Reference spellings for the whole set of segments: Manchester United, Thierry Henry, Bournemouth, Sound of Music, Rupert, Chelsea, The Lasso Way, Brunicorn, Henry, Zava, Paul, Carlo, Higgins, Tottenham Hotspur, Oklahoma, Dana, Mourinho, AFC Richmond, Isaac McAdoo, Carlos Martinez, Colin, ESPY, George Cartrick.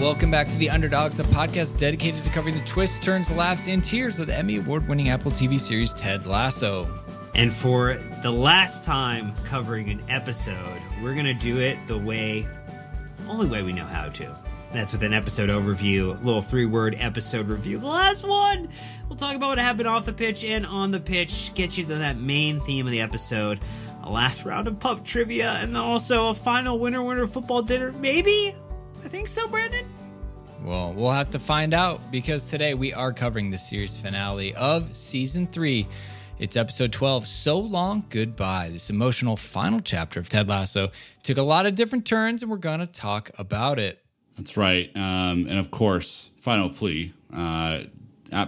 Welcome back to The Underdogs, a podcast dedicated to covering the twists, turns, laughs, and tears of the Emmy award-winning Apple TV series Ted Lasso. And for the last time covering an episode, we're going to do it the only way we know how to. That's with an episode overview, a little three-word episode review. The last one, we'll talk about what happened off the pitch and on the pitch, get you to that main theme of the episode, a last round of pub trivia, and then also a final winner football dinner, maybe? I think so, Brandon. Well, we'll have to find out, because today we are covering the series finale of Season 3. It's episode 12, So Long Goodbye. This emotional final chapter of Ted Lasso took a lot of different turns, and we're going to talk about it. That's right. And of course, final plea, at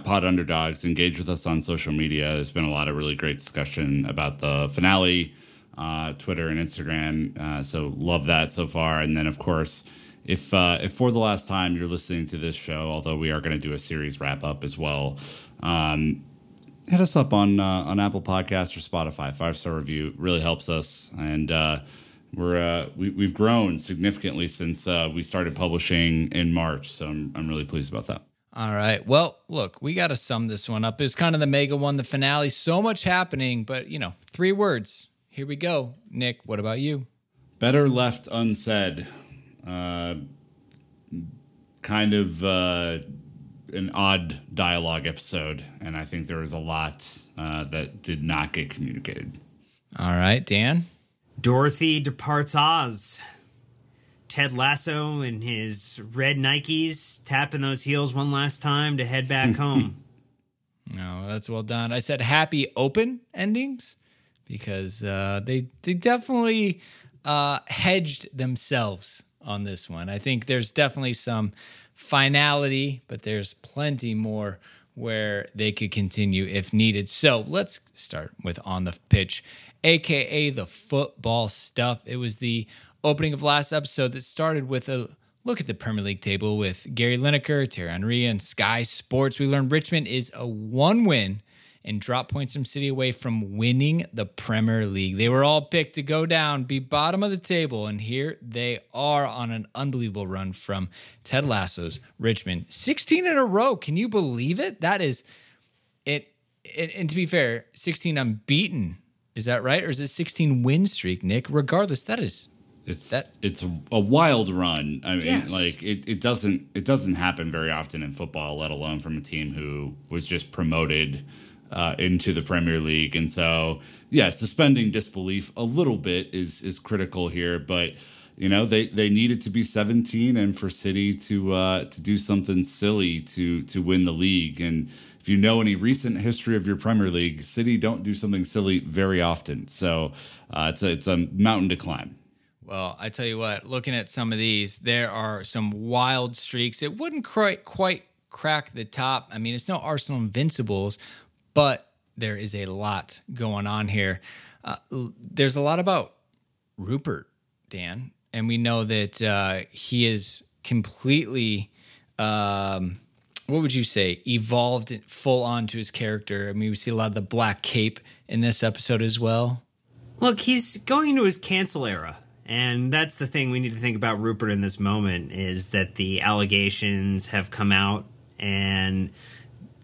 Pod Underdogs, engage with us on social media. There's been a lot of really great discussion about the finale, Twitter and Instagram. So love that so far. And then, of course, if for the last time you're listening to this show, although we are going to do a series wrap up as well, hit us up on Apple Podcasts or Spotify. 5-star review really helps us. And, We've grown significantly since we started publishing in March, so I'm really pleased about that. All right. Well, look, we got to sum this one up. It's kind of the mega one, the finale. So much happening, but, you know, three words. Here we go. Nick, what about you? Better left unsaid. Kind of an odd dialogue episode, and I think there was a lot that did not get communicated. All right, Dan? Dorothy departs Oz. Ted Lasso in his red Nikes tapping those heels one last time to head back home. No, that's well done. I said happy open endings because they definitely hedged themselves on this one. I think there's definitely some finality, but there's plenty more where they could continue if needed. So let's start with On the Pitch, AKA the football stuff. It was the opening of last episode that started with a look at the Premier League table with Gary Lineker, Thierry Henry, and Sky Sports. We learned Richmond is a one win and drop points from City away from winning the Premier League. They were all picked to go down, be bottom of the table, and here they are on an unbelievable run from Ted Lasso's Richmond. 16 in a row. Can you believe it? That is it. And to be fair, 16 unbeaten. Is that right? Or is it 16 win streak, Nick? Regardless, that is it's a wild run. I mean, yes. Like it doesn't happen very often in football, let alone from a team who was just promoted into the Premier League. And so, yeah, suspending disbelief a little bit is critical here, but you know, they needed to be 17 and for City to do something silly to win the league. And if you know any recent history of your Premier League, City don't do something silly very often. So it's a mountain to climb. Well, I tell you what, looking at some of these, there are some wild streaks. It wouldn't quite crack the top. I mean, it's no Arsenal Invincibles, but there is a lot going on here. There's a lot about Rupert, Dan, and we know that he is completely... what would you say, evolved full on to his character? I mean, we see a lot of the black cape in this episode as well. Look, he's going into his cancel era. And that's the thing we need to think about Rupert in this moment is that the allegations have come out and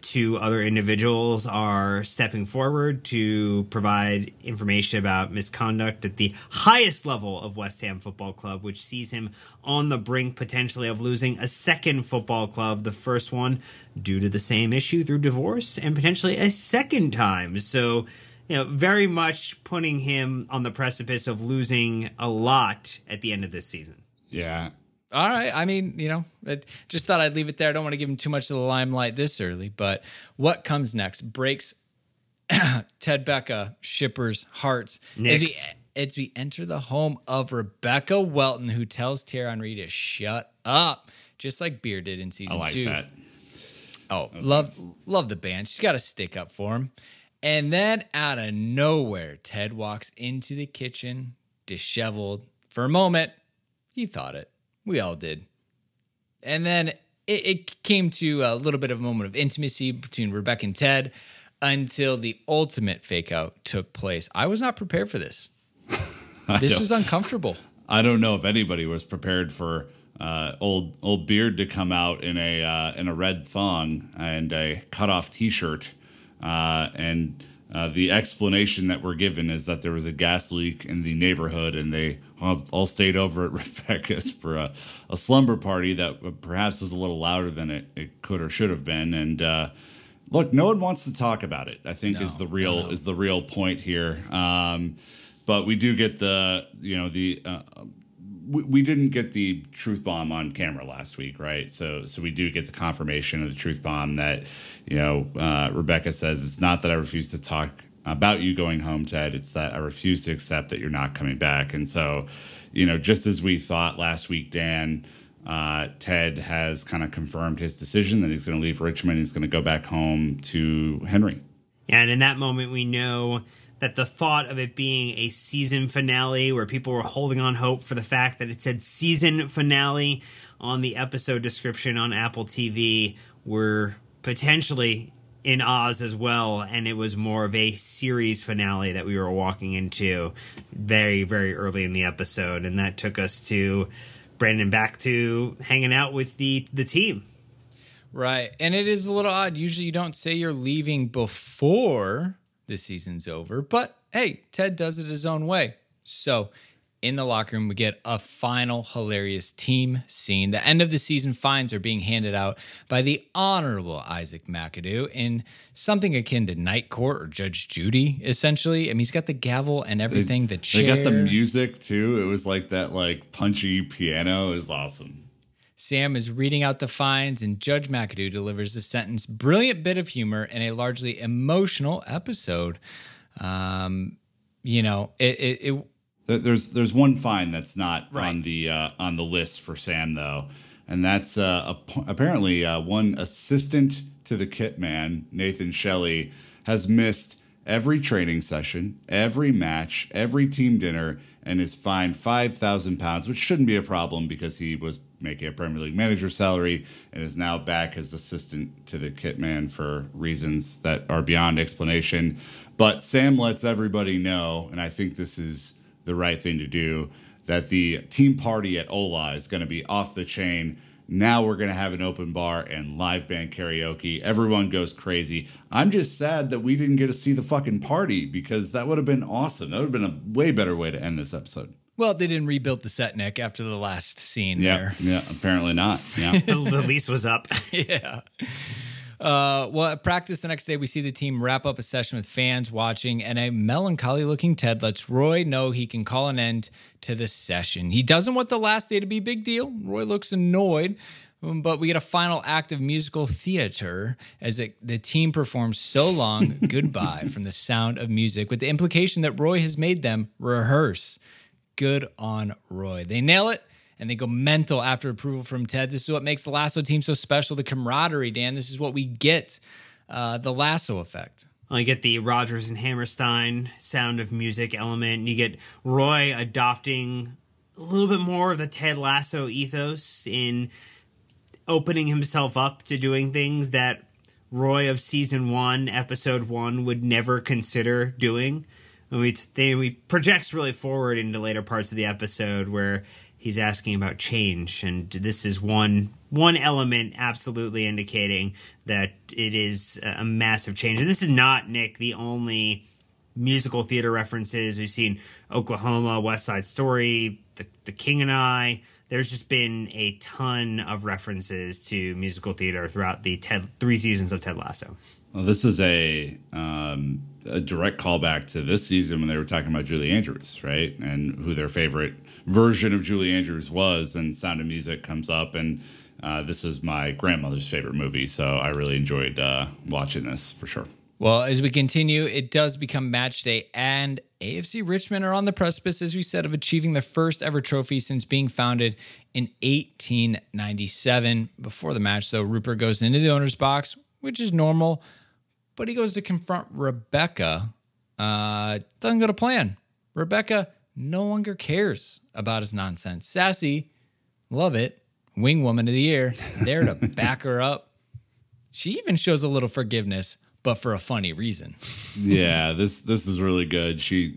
two other individuals are stepping forward to provide information about misconduct at the highest level of West Ham Football Club, which sees him on the brink potentially of losing a second football club, the first one due to the same issue through divorce, and potentially a second time. So, you know, very much putting him on the precipice of losing a lot at the end of this season. Yeah. All right. I mean, you know, I just thought I'd leave it there. I don't want to give him too much of the limelight this early, but what comes next breaks Ted Becca shippers' hearts as we enter the home of Rebecca Welton, who tells Thierry Henry to shut up, just like Beard did in season 2. That. Oh, that love the band. She's got to stick up for him. And then out of nowhere, Ted walks into the kitchen, disheveled. For a moment, he thought it. We all did. And then it came to a little bit of a moment of intimacy between Rebecca and Ted until the ultimate fake out took place. I was not prepared for this. This was uncomfortable. I don't know if anybody was prepared for old Beard to come out in a red thong and a cutoff T-shirt, and the explanation that we're given is that there was a gas leak in the neighborhood, and they all stayed over at Rebecca's for a slumber party that perhaps was a little louder than it could or should have been. And look, no one wants to talk about it, I think, is the real point here. But we do get we didn't get the truth bomb on camera last week, right? So we do get the confirmation of the truth bomb that, Rebecca says, it's not that I refuse to talk about you going home, Ted. It's that I refuse to accept that you're not coming back. And so, just as we thought last week, Dan, Ted has kind of confirmed his decision that he's going to leave Richmond. He's going to go back home to Henry. And in that moment, we know that the thought of it being a season finale, where people were holding on hope for the fact that it said season finale on the episode description on Apple TV, were potentially in Oz as well. And it was more of a series finale that we were walking into very, very early in the episode. And that took us to Brandon back to hanging out with the team. Right. And it is a little odd. Usually you don't say you're leaving before this season's over, but hey, Ted does it his own way. So in the locker room, we get a final hilarious team scene. The end of the season fines are being handed out by the Honorable Isaac McAdoo in something akin to Night Court or Judge Judy, essentially. I mean, he's got the gavel and everything, the chair. They got the music too. It was like that punchy piano. It was awesome. Sam is reading out the fines, and Judge McAdoo delivers the sentence. Brilliant bit of humor in a largely emotional episode. There's one fine that's not right on the list for Sam though, and that's apparently one assistant to the kit man, Nathan Shelley, has missed every training session, every match, every team dinner, and is fined £5,000, which shouldn't be a problem because he was making a Premier League manager salary and is now back as assistant to the kit man for reasons that are beyond explanation. But Sam lets everybody know, and I think this is the right thing to do, that the team party at Ola is going to be off the chain. Now we're going to have an open bar and live band karaoke. Everyone goes crazy. I'm just sad that we didn't get to see the fucking party, because that would have been awesome. That would have been a way better way to end this episode. Well, they didn't rebuild the set, Nick, after the last scene there. Yeah, apparently not. Yeah. The lease was up. Yeah. Well, at practice the next day, we see the team wrap up a session with fans watching, and a melancholy-looking Ted lets Roy know he can call an end to the session. He doesn't want the last day to be a big deal. Roy looks annoyed, but we get a final act of musical theater as the team performs So Long Goodbye from The Sound of Music, with the implication that Roy has made them rehearse. Good on Roy. They nail it, and they go mental after approval from Ted. This is what makes the Lasso team so special, the camaraderie, Dan. This is what we get, the Lasso effect. Well, you get the Rodgers and Hammerstein Sound of Music element. You get Roy adopting a little bit more of the Ted Lasso ethos in opening himself up to doing things that Roy of season one, episode one, would never consider doing. And we projects really forward into later parts of the episode where he's asking about change, and this is one element absolutely indicating that it is a massive change. And this is not, Nick, the only musical theater references. We've seen Oklahoma, West Side Story, The King and I. There's just been a ton of references to musical theater throughout the three seasons of Ted Lasso. Well, this is a direct callback to this season when they were talking about Julie Andrews, right? And who their favorite version of Julie Andrews was, and Sound of Music comes up, and this was my grandmother's favorite movie, so I really enjoyed watching this for sure. Well, as we continue, it does become match day, and AFC Richmond are on the precipice, as we said, of achieving the first ever trophy since being founded in 1897. Before the match, though, Rupert goes into the owner's box, which is normal, but he goes to confront Rebecca. Doesn't go to plan. Rebecca no longer cares about his nonsense. Sassy, love it, wing woman of the year, there to back her up. She even shows a little forgiveness, but for a funny reason. Yeah, this is really good. She,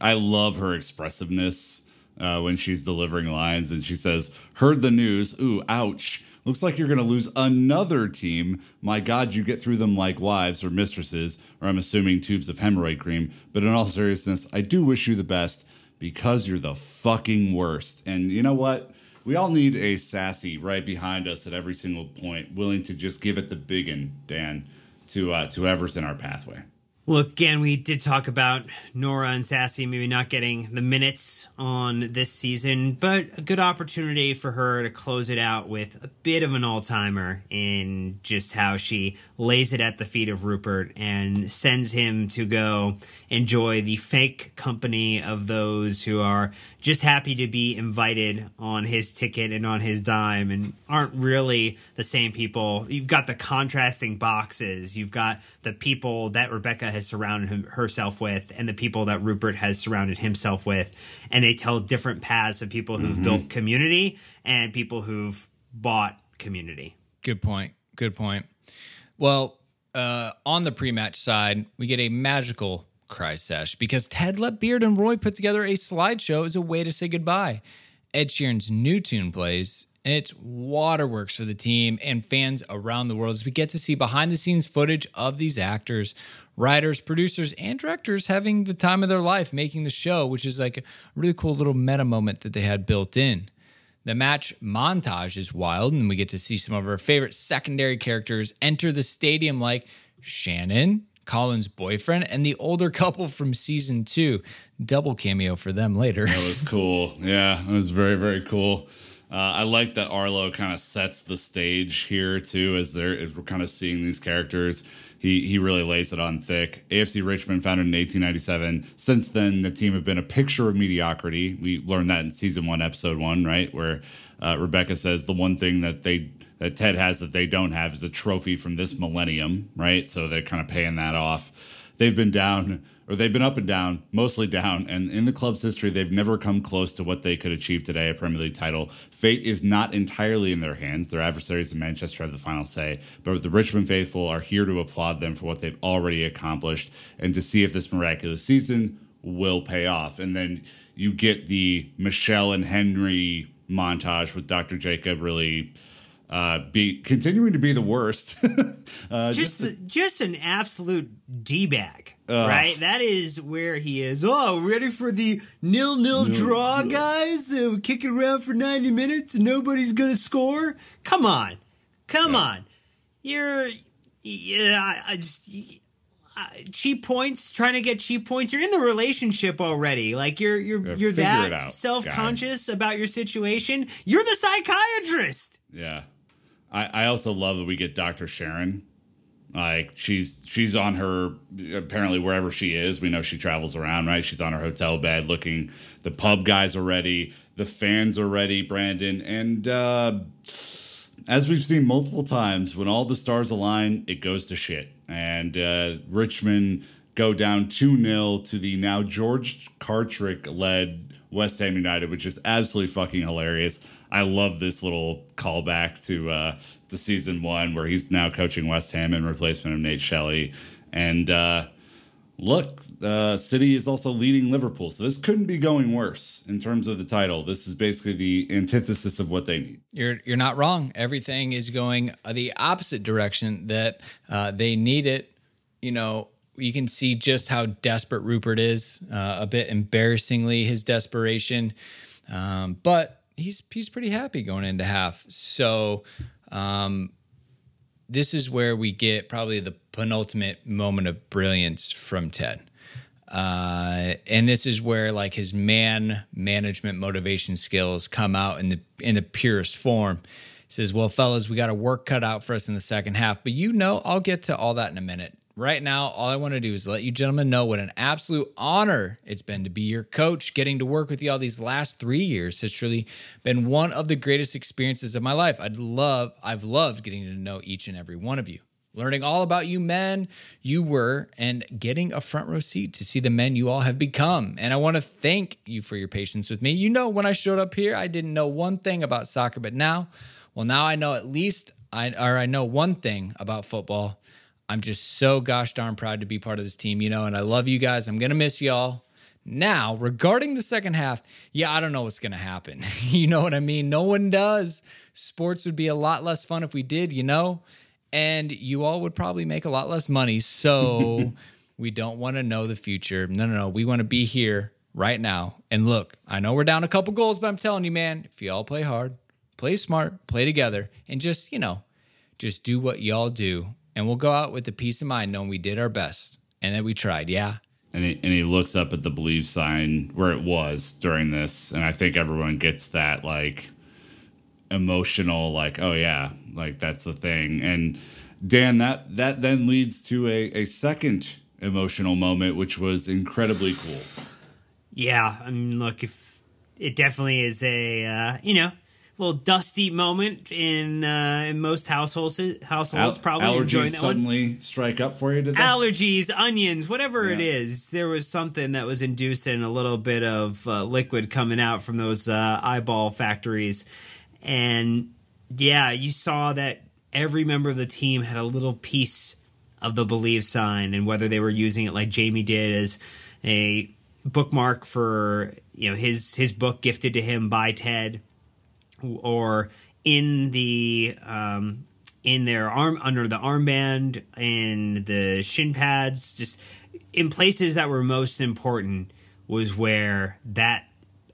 I love her expressiveness when she's delivering lines, and she says, "Heard the news. Ooh, ouch. Looks like you're going to lose another team. My God, you get through them like wives or mistresses, or I'm assuming tubes of hemorrhoid cream. But in all seriousness, I do wish you the best because you're the fucking worst." And you know what? We all need a Sassy right behind us at every single point, willing to just give it the big un, Dan, to whoever's in our pathway. Look, again, we did talk about Nora and Sassy maybe not getting the minutes on this season, but a good opportunity for her to close it out with a bit of an all-timer in just how she lays it at the feet of Rupert and sends him to go enjoy the fake company of those who are just happy to be invited on his ticket and on his dime and aren't really the same people. You've got the contrasting boxes. You've got the people that Rebecca has surrounded herself with and the people that Rupert has surrounded himself with. And they tell different paths of people who've built community and people who've bought community. Good point. Good point. Well, on the pre-match side, we get a magical cry sesh because Ted let Beard and Roy put together a slideshow as a way to say goodbye. Ed Sheeran's new tune plays, and it's waterworks for the team and fans around the world as we get to see behind-the-scenes footage of these actors, writers, producers, and directors having the time of their life making the show, which is like a really cool little meta moment that they had built in. The match montage is wild, and we get to see some of our favorite secondary characters enter the stadium like Shannon, Colin's boyfriend, and the older couple from season 2. Double cameo for them later. That was cool. Yeah, it was very, very cool. I like that Arlo kind of sets the stage here, too, as we're kind of seeing these characters. He really lays it on thick. AFC Richmond founded in 1897. Since then, the team have been a picture of mediocrity. We learned that in season 1, episode 1, right, where Rebecca says the one thing that Ted has that they don't have is a trophy from this millennium, right? So they're kind of paying that off. They've been up and down, mostly down, and in the club's history, they've never come close to what they could achieve today, a Premier League title. Fate is not entirely in their hands. Their adversaries in Manchester have the final say, but the Richmond faithful are here to applaud them for what they've already accomplished and to see if this miraculous season will pay off. And then you get the Michelle and Henry montage with Dr. Jacob really continuing to be the worst. Just an absolute d-bag, right? That is where he is. Oh, ready for the nil-nil draw, guys? We kick it around for 90 minutes and nobody's gonna score? Come on. Cheap points, trying to get cheap points. You're in the relationship already. Like you're that self-conscious about your situation. You're the psychiatrist. Yeah. I also love that we get Dr. Sharon. Like she's on her, apparently wherever she is, we know she travels around, right? She's on her hotel bed looking. The pub guys are ready. The fans are ready, Brandon. And as we've seen multiple times, when all the stars align, it goes to shit. And Richmond go down 2-0 to the now George Cartrick-led West Ham United, which is absolutely fucking hilarious. I love this little callback to season 1 where he's now coaching West Ham in replacement of Nate Shelley. And City is also leading Liverpool. So this couldn't be going worse in terms of the title. This is basically the antithesis of what they need. You're not wrong. Everything is going the opposite direction that they need it. You know, you can see just how desperate Rupert is, a bit embarrassingly, his desperation. But he's pretty happy going into half. So this is where we get probably the penultimate moment of brilliance from Ted. And this is where like his management motivation skills come out in the purest form. He says, "Well, fellas, we got a work cut out for us in the second half, but I'll get to all that in a minute. Right now, all I want to do is let you gentlemen know what an absolute honor it's been to be your coach. Getting to work with you all these last 3 years has truly been one of the greatest experiences of my life. I've loved getting to know each and every one of you, learning all about you men you were, and getting a front row seat to see the men you all have become. And I want to thank you for your patience with me. You know, when I showed up here, I didn't know one thing about soccer, but now I know at least I know one thing about football. I'm just so gosh darn proud to be part of this team, and I love you guys. I'm going to miss y'all. Now, regarding the second half, yeah, I don't know what's going to happen. You know what I mean? No one does. Sports would be a lot less fun if we did, you know? And you all would probably make a lot less money. So we don't want to know the future. No. We want to be here right now. And look, I know we're down a couple goals, but I'm telling you, man, if y'all play hard, play smart, play together, and just, you know, just do what y'all do. And we'll go out with the peace of mind knowing we did our best and that we tried, yeah? And he looks up at the believe sign where it was during this. And I think everyone gets that, like, emotional, like, oh, yeah, like, that's the thing. And, Dan, that then leads to a second emotional moment, which was incredibly cool. Yeah, I mean, look, if it definitely is a, you know, little dusty moment in most households probably. Allergies suddenly strike up for you today. Allergies, onions, whatever it is. There was something that was inducing a little bit of liquid coming out from those eyeball factories. And, yeah, you saw that every member of the team had a little piece of the believe sign, and whether they were using it like Jamie did as a bookmark for, you know, his book gifted to him by Ted, or in the in their arm, under the armband, in the shin pads, just in places that were most important was where that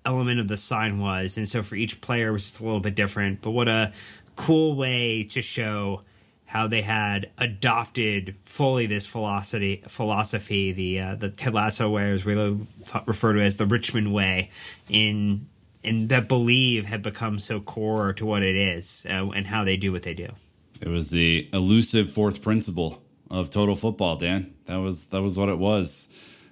element of the sign was. And so for each player it was just a little bit different, but what a cool way to show how they had adopted fully this philosophy, the Ted Lasso way is really referred to as the Richmond way, and that believe had become so core to what it is and how they do what they do. It was the elusive fourth principle of total football, Dan. That was what it was.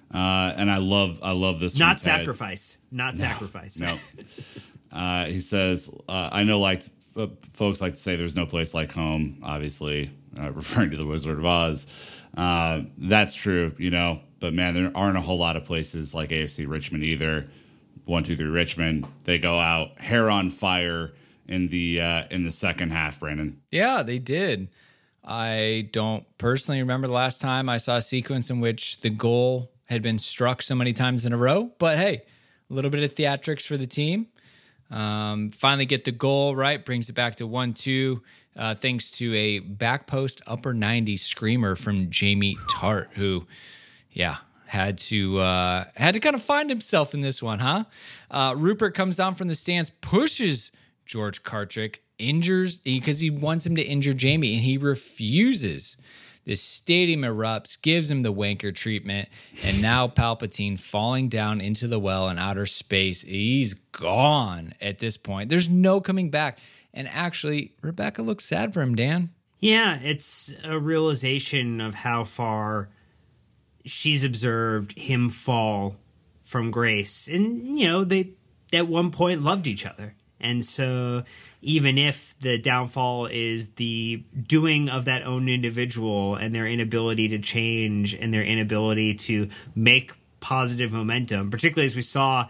And I love this. Not sacrifice. Not sacrifice. No. He says, I know, like, folks like to say there's no place like home, obviously, referring to the Wizard of Oz. That's true, you know. But, man, there aren't a whole lot of places like AFC Richmond either. 1-2-3 Richmond. They go out hair on fire in the second half, Brandon. Yeah, they did. I don't personally remember the last time I saw a sequence in which the goal had been struck so many times in a row. But, hey, a little bit of theatrics for the team. Finally get the goal, right? Brings it back to 1-2, thanks to a back post upper 90 screamer from Jamie Tart, who, yeah, had to kind of find himself in this one, huh? Rupert comes down from the stands, pushes George Cartrick, injures, because he wants him to injure Jamie, and he refuses. The stadium erupts, gives him the wanker treatment, and now Palpatine falling down into the well in outer space. He's gone at this point. There's no coming back. And actually, Rebecca looks sad for him, Dan. Yeah, it's a realization of how far she's observed him fall from grace. And, you know, they at one point loved each other. And so even if the downfall is the doing of that own individual and their inability to change and their inability to make positive momentum, particularly as we saw a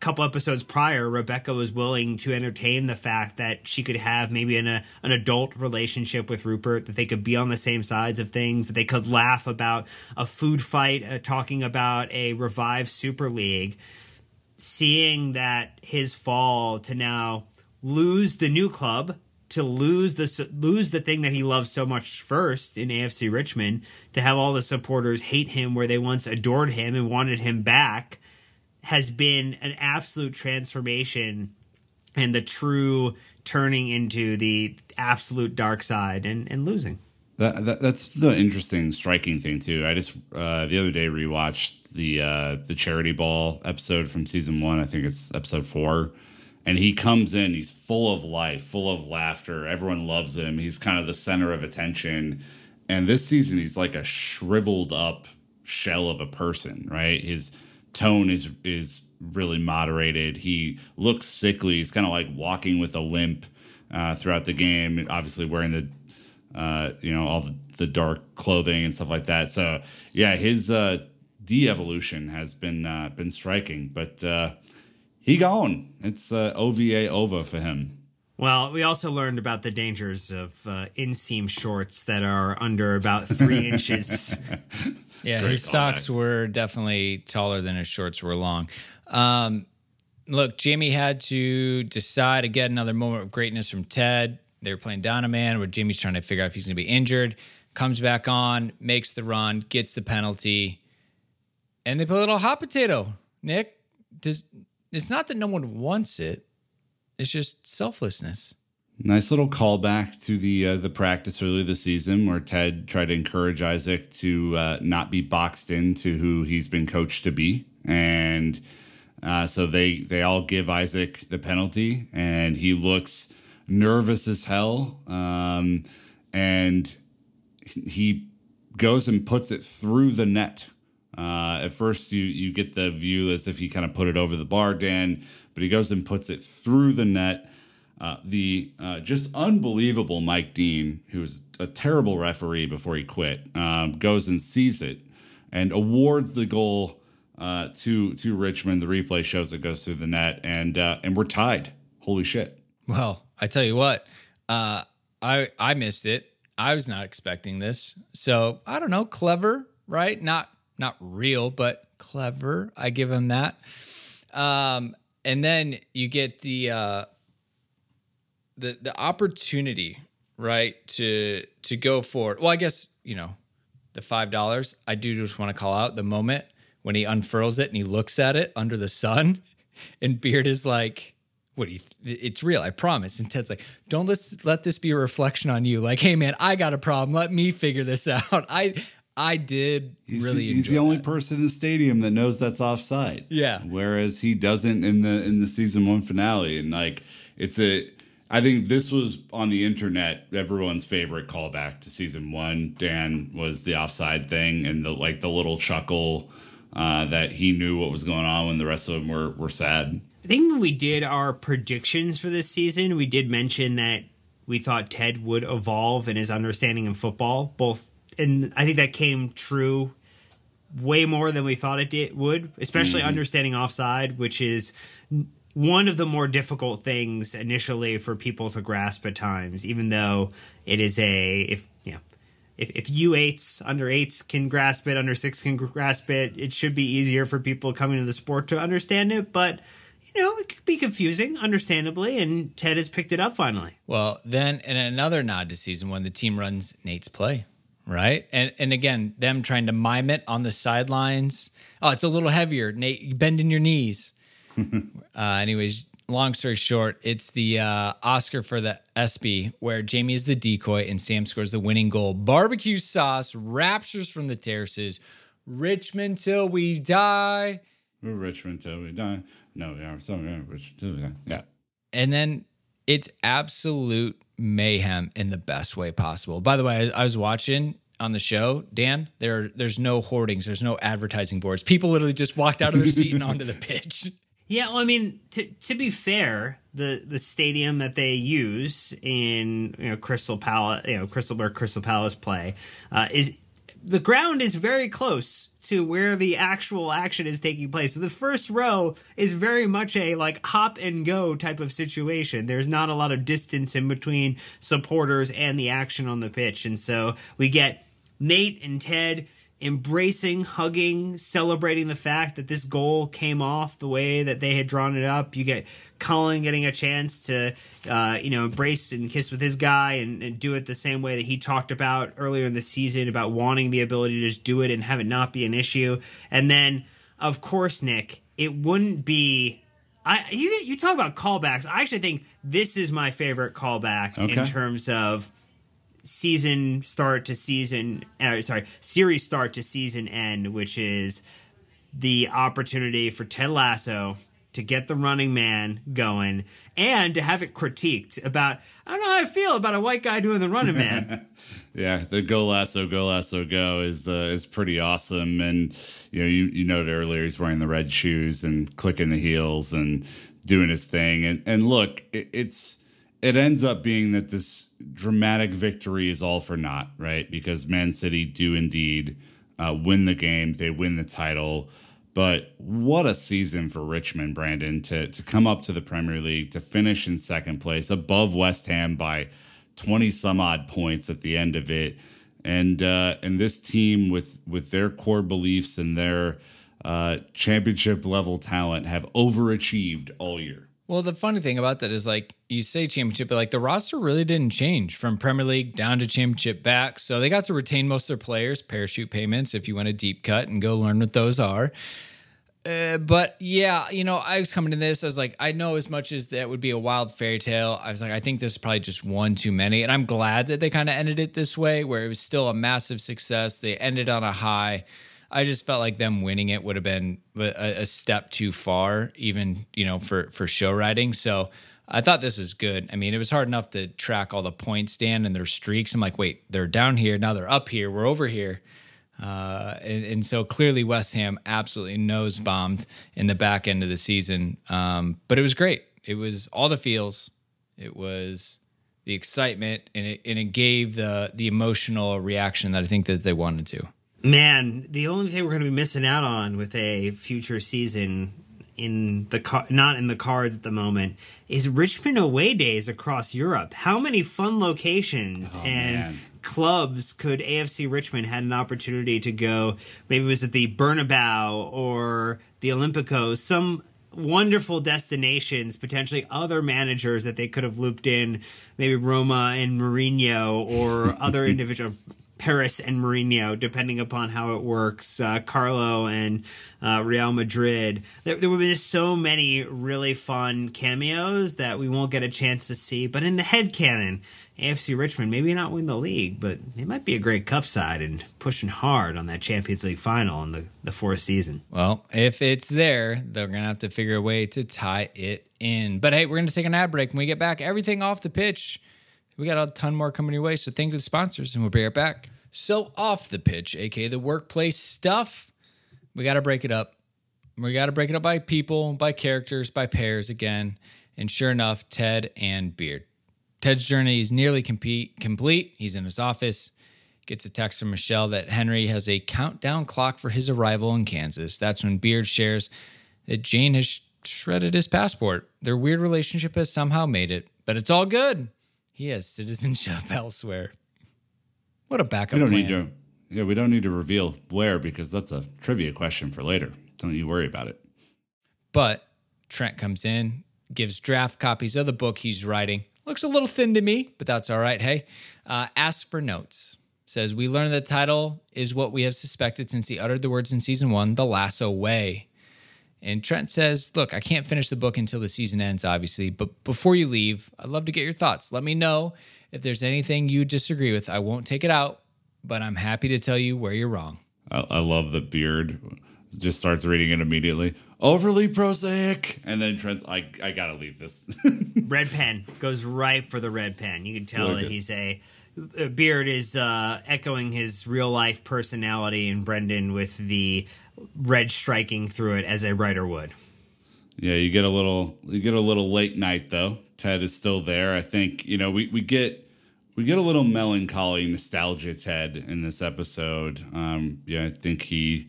couple episodes prior, Rebecca was willing to entertain the fact that she could have maybe an adult relationship with Rupert, that they could be on the same sides of things, that they could laugh about a food fight, talking about a revived Super League. Seeing that his fall to now lose the new club, to lose the thing that he loves so much first in AFC Richmond, to have all the supporters hate him where they once adored him and wanted him back, has been an absolute transformation and the true turning into the absolute dark side and losing. That's the interesting, striking thing too. I just the other day rewatched the charity ball episode from season 1. I think it's episode 4, and he comes in. He's full of life, full of laughter. Everyone loves him. He's kind of the center of attention. And this season, he's like a shriveled up shell of a person. Right, his tone is really moderated. He looks sickly. He's kind of like walking with a limp throughout the game. Obviously, wearing the you know, all the dark clothing and stuff like that. So yeah, his de-evolution has been striking, but he gone. It's OVA over for him. Well, we also learned about the dangers of inseam shorts that are under about 3 inches. Yeah, his socks were definitely taller than his shorts were long. Look, Jamie had to decide again, another moment of greatness from Ted. They were playing Donovan, where Jamie's trying to figure out if he's going to be injured. Comes back on, makes the run, gets the penalty. And they put a little hot potato. Nick, it's not that no one wants it. It's just selflessness. Nice little callback to the practice earlier this season where Ted tried to encourage Isaac to not be boxed into who he's been coached to be. And so they all give Isaac the penalty, and he looks nervous as hell. And he goes and puts it through the net. At first, you get the view as if he kind of put it over the bar, Dan, but he goes and puts it through the net. The just unbelievable Mike Dean, who was a terrible referee before he quit, goes and sees it and awards the goal to Richmond. The replay shows it goes through the net, and we're tied. Holy shit. Well, I tell you what, I missed it. I was not expecting this. So, I don't know, clever, right? Not real, but clever. I give him that. And then you get the opportunity, right, to go forward. Well, I guess, you know, the $5, I do just want to call out the moment when he unfurls it and he looks at it under the sun, and Beard is like, what do you it's real, I promise. And Ted's like, don't let this be a reflection on you. Like, hey, man, I got a problem. Let me figure this out. I did really enjoy. He's the only person in the stadium that knows that's offside. Yeah. Whereas he doesn't in the season one finale. And like, I think this was on the internet, everyone's favorite callback to season one, Dan, was the offside thing. And the little chuckle that he knew what was going on when the rest of them were sad. I think when we did our predictions for this season, we did mention that we thought Ted would evolve in his understanding of football, both. And I think that came true way more than we thought it would, especially understanding offside, which is one of the more difficult things initially for people to grasp at times, even though it is if U8s, under 8s can grasp it, under 6 can grasp it, it should be easier for people coming to the sport to understand it. But, you know, it could be confusing, understandably, and Ted has picked it up finally. Well, then in another nod to season one, the team runs Nate's play. Right. And again, them trying to mime it on the sidelines. Oh, it's a little heavier, Nate, bending your knees. Anyways, long story short, it's the Oscar for the ESPY where Jamie is the decoy and Sam scores the winning goal. Barbecue sauce, raptures from the terraces. Richmond till we die. We're Richmond till we die. No, we are. So we're Richmond till we die. Yeah. And then it's absolute mayhem in the best way possible. By the way, I was watching on the show, Dan, there's no hoardings. There's no advertising boards. People literally just walked out of their seat and onto the pitch. Yeah, well, I mean, to be fair, the stadium that they use in Crystal Palace play is the ground is very close to where the actual action is taking place. So the first row is very much a like hop and go type of situation. There's not a lot of distance in between supporters and the action on the pitch. And so we get Nate and Ted embracing, hugging, celebrating the fact that this goal came off the way that they had drawn it up. You get Colin getting a chance to, embrace and kiss with his guy and do it the same way that he talked about earlier in the season about wanting the ability to just do it and have it not be an issue. And then, of course, Nick, it wouldn't be... You talk about callbacks. I actually think this is my favorite callback in terms of series start to season end, which is the opportunity for Ted Lasso to get the running man going and to have it critiqued about, I don't know how I feel about a white guy doing the running man. Yeah, the go Lasso, go is pretty awesome. And, you know, you noted earlier he's wearing the red shoes and clicking the heels and doing his thing. And look, it ends up being that this dramatic victory is all for naught, right? Because Man City do indeed win the game. They win the title. But what a season for Richmond, Brandon, to come up to the Premier League, to finish in second place above West Ham by 20 some odd points at the end of it. And this team with their core beliefs and their championship level talent have overachieved all year. Well, the funny thing about that is, like, you say championship, but like the roster really didn't change from Premier League down to championship back. So they got to retain most of their players, parachute payments, if you want a deep cut and go learn what those are. But yeah, you know, I was coming to this, I was like, I know as much as that would be a wild fairy tale, I was like, I think this is probably just one too many. And I'm glad that they kind of ended it this way, where it was still a massive success. They ended on a high. I just felt like them winning it would have been a step too far, even, you know, for show riding. So I thought this was good. I mean, it was hard enough to track all the points, Dan, and their streaks. I'm like, wait, they're down here. Now they're up here. We're over here. And so clearly West Ham absolutely nose bombed in the back end of the season. But it was great. It was all the feels. It was the excitement, and it gave the emotional reaction that I think that they wanted to. Man, the only thing we're going to be missing out on with a future season not in the cards at the moment is Richmond away days across Europe. How many fun locations clubs could AFC Richmond had an opportunity to go? Maybe it was at the Bernabeu or the Olympico, some wonderful destinations, potentially other managers that they could have looped in, maybe Roma and Mourinho or other individual. Paris and Mourinho, depending upon how it works, Carlo and Real Madrid. There will be so many really fun cameos that we won't get a chance to see. But in the headcanon, AFC Richmond maybe not win the league, but they might be a great cup side and pushing hard on that Champions League final in the fourth season. Well, if it's there, they're going to have to figure a way to tie it in. But hey, we're going to take an ad break. When we get back, everything off the pitch. We got a ton more coming your way, so thank you to the sponsors, and we'll be right back. So off the pitch, a.k.a. the workplace stuff, we got to break it up. We got to break it up by people, by characters, by pairs again. And sure enough, Ted and Beard. Ted's journey is nearly complete. He's in his office. Gets a text from Michelle that Henry has a countdown clock for his arrival in Kansas. That's when Beard shares that Jane has shredded his passport. Their weird relationship has somehow made it, but it's all good. He has citizenship elsewhere. What a backup plan. We don't need to reveal where, because that's a trivia question for later. Don't you worry about it. But Trent comes in, gives draft copies of the book he's writing. Looks a little thin to me, but that's all right, hey. Asks for notes. Says, we learned the title is what we have suspected since he uttered the words in season one, The Lasso Way. And Trent says, look, I can't finish the book until the season ends, obviously, but before you leave, I'd love to get your thoughts. Let me know if there's anything you disagree with. I won't take it out, but I'm happy to tell you where you're wrong. I love the Beard. Just starts reading it immediately. Overly prosaic. And then Trent's, I got to leave this. Red pen. Goes right for the red pen. You can tell so that Beard is echoing his real-life personality in Brendan with the red striking through it as a writer would. Yeah, you get a little late night though. Ted is still there. I think, you know, we get a little melancholy nostalgia Ted in this episode. I think he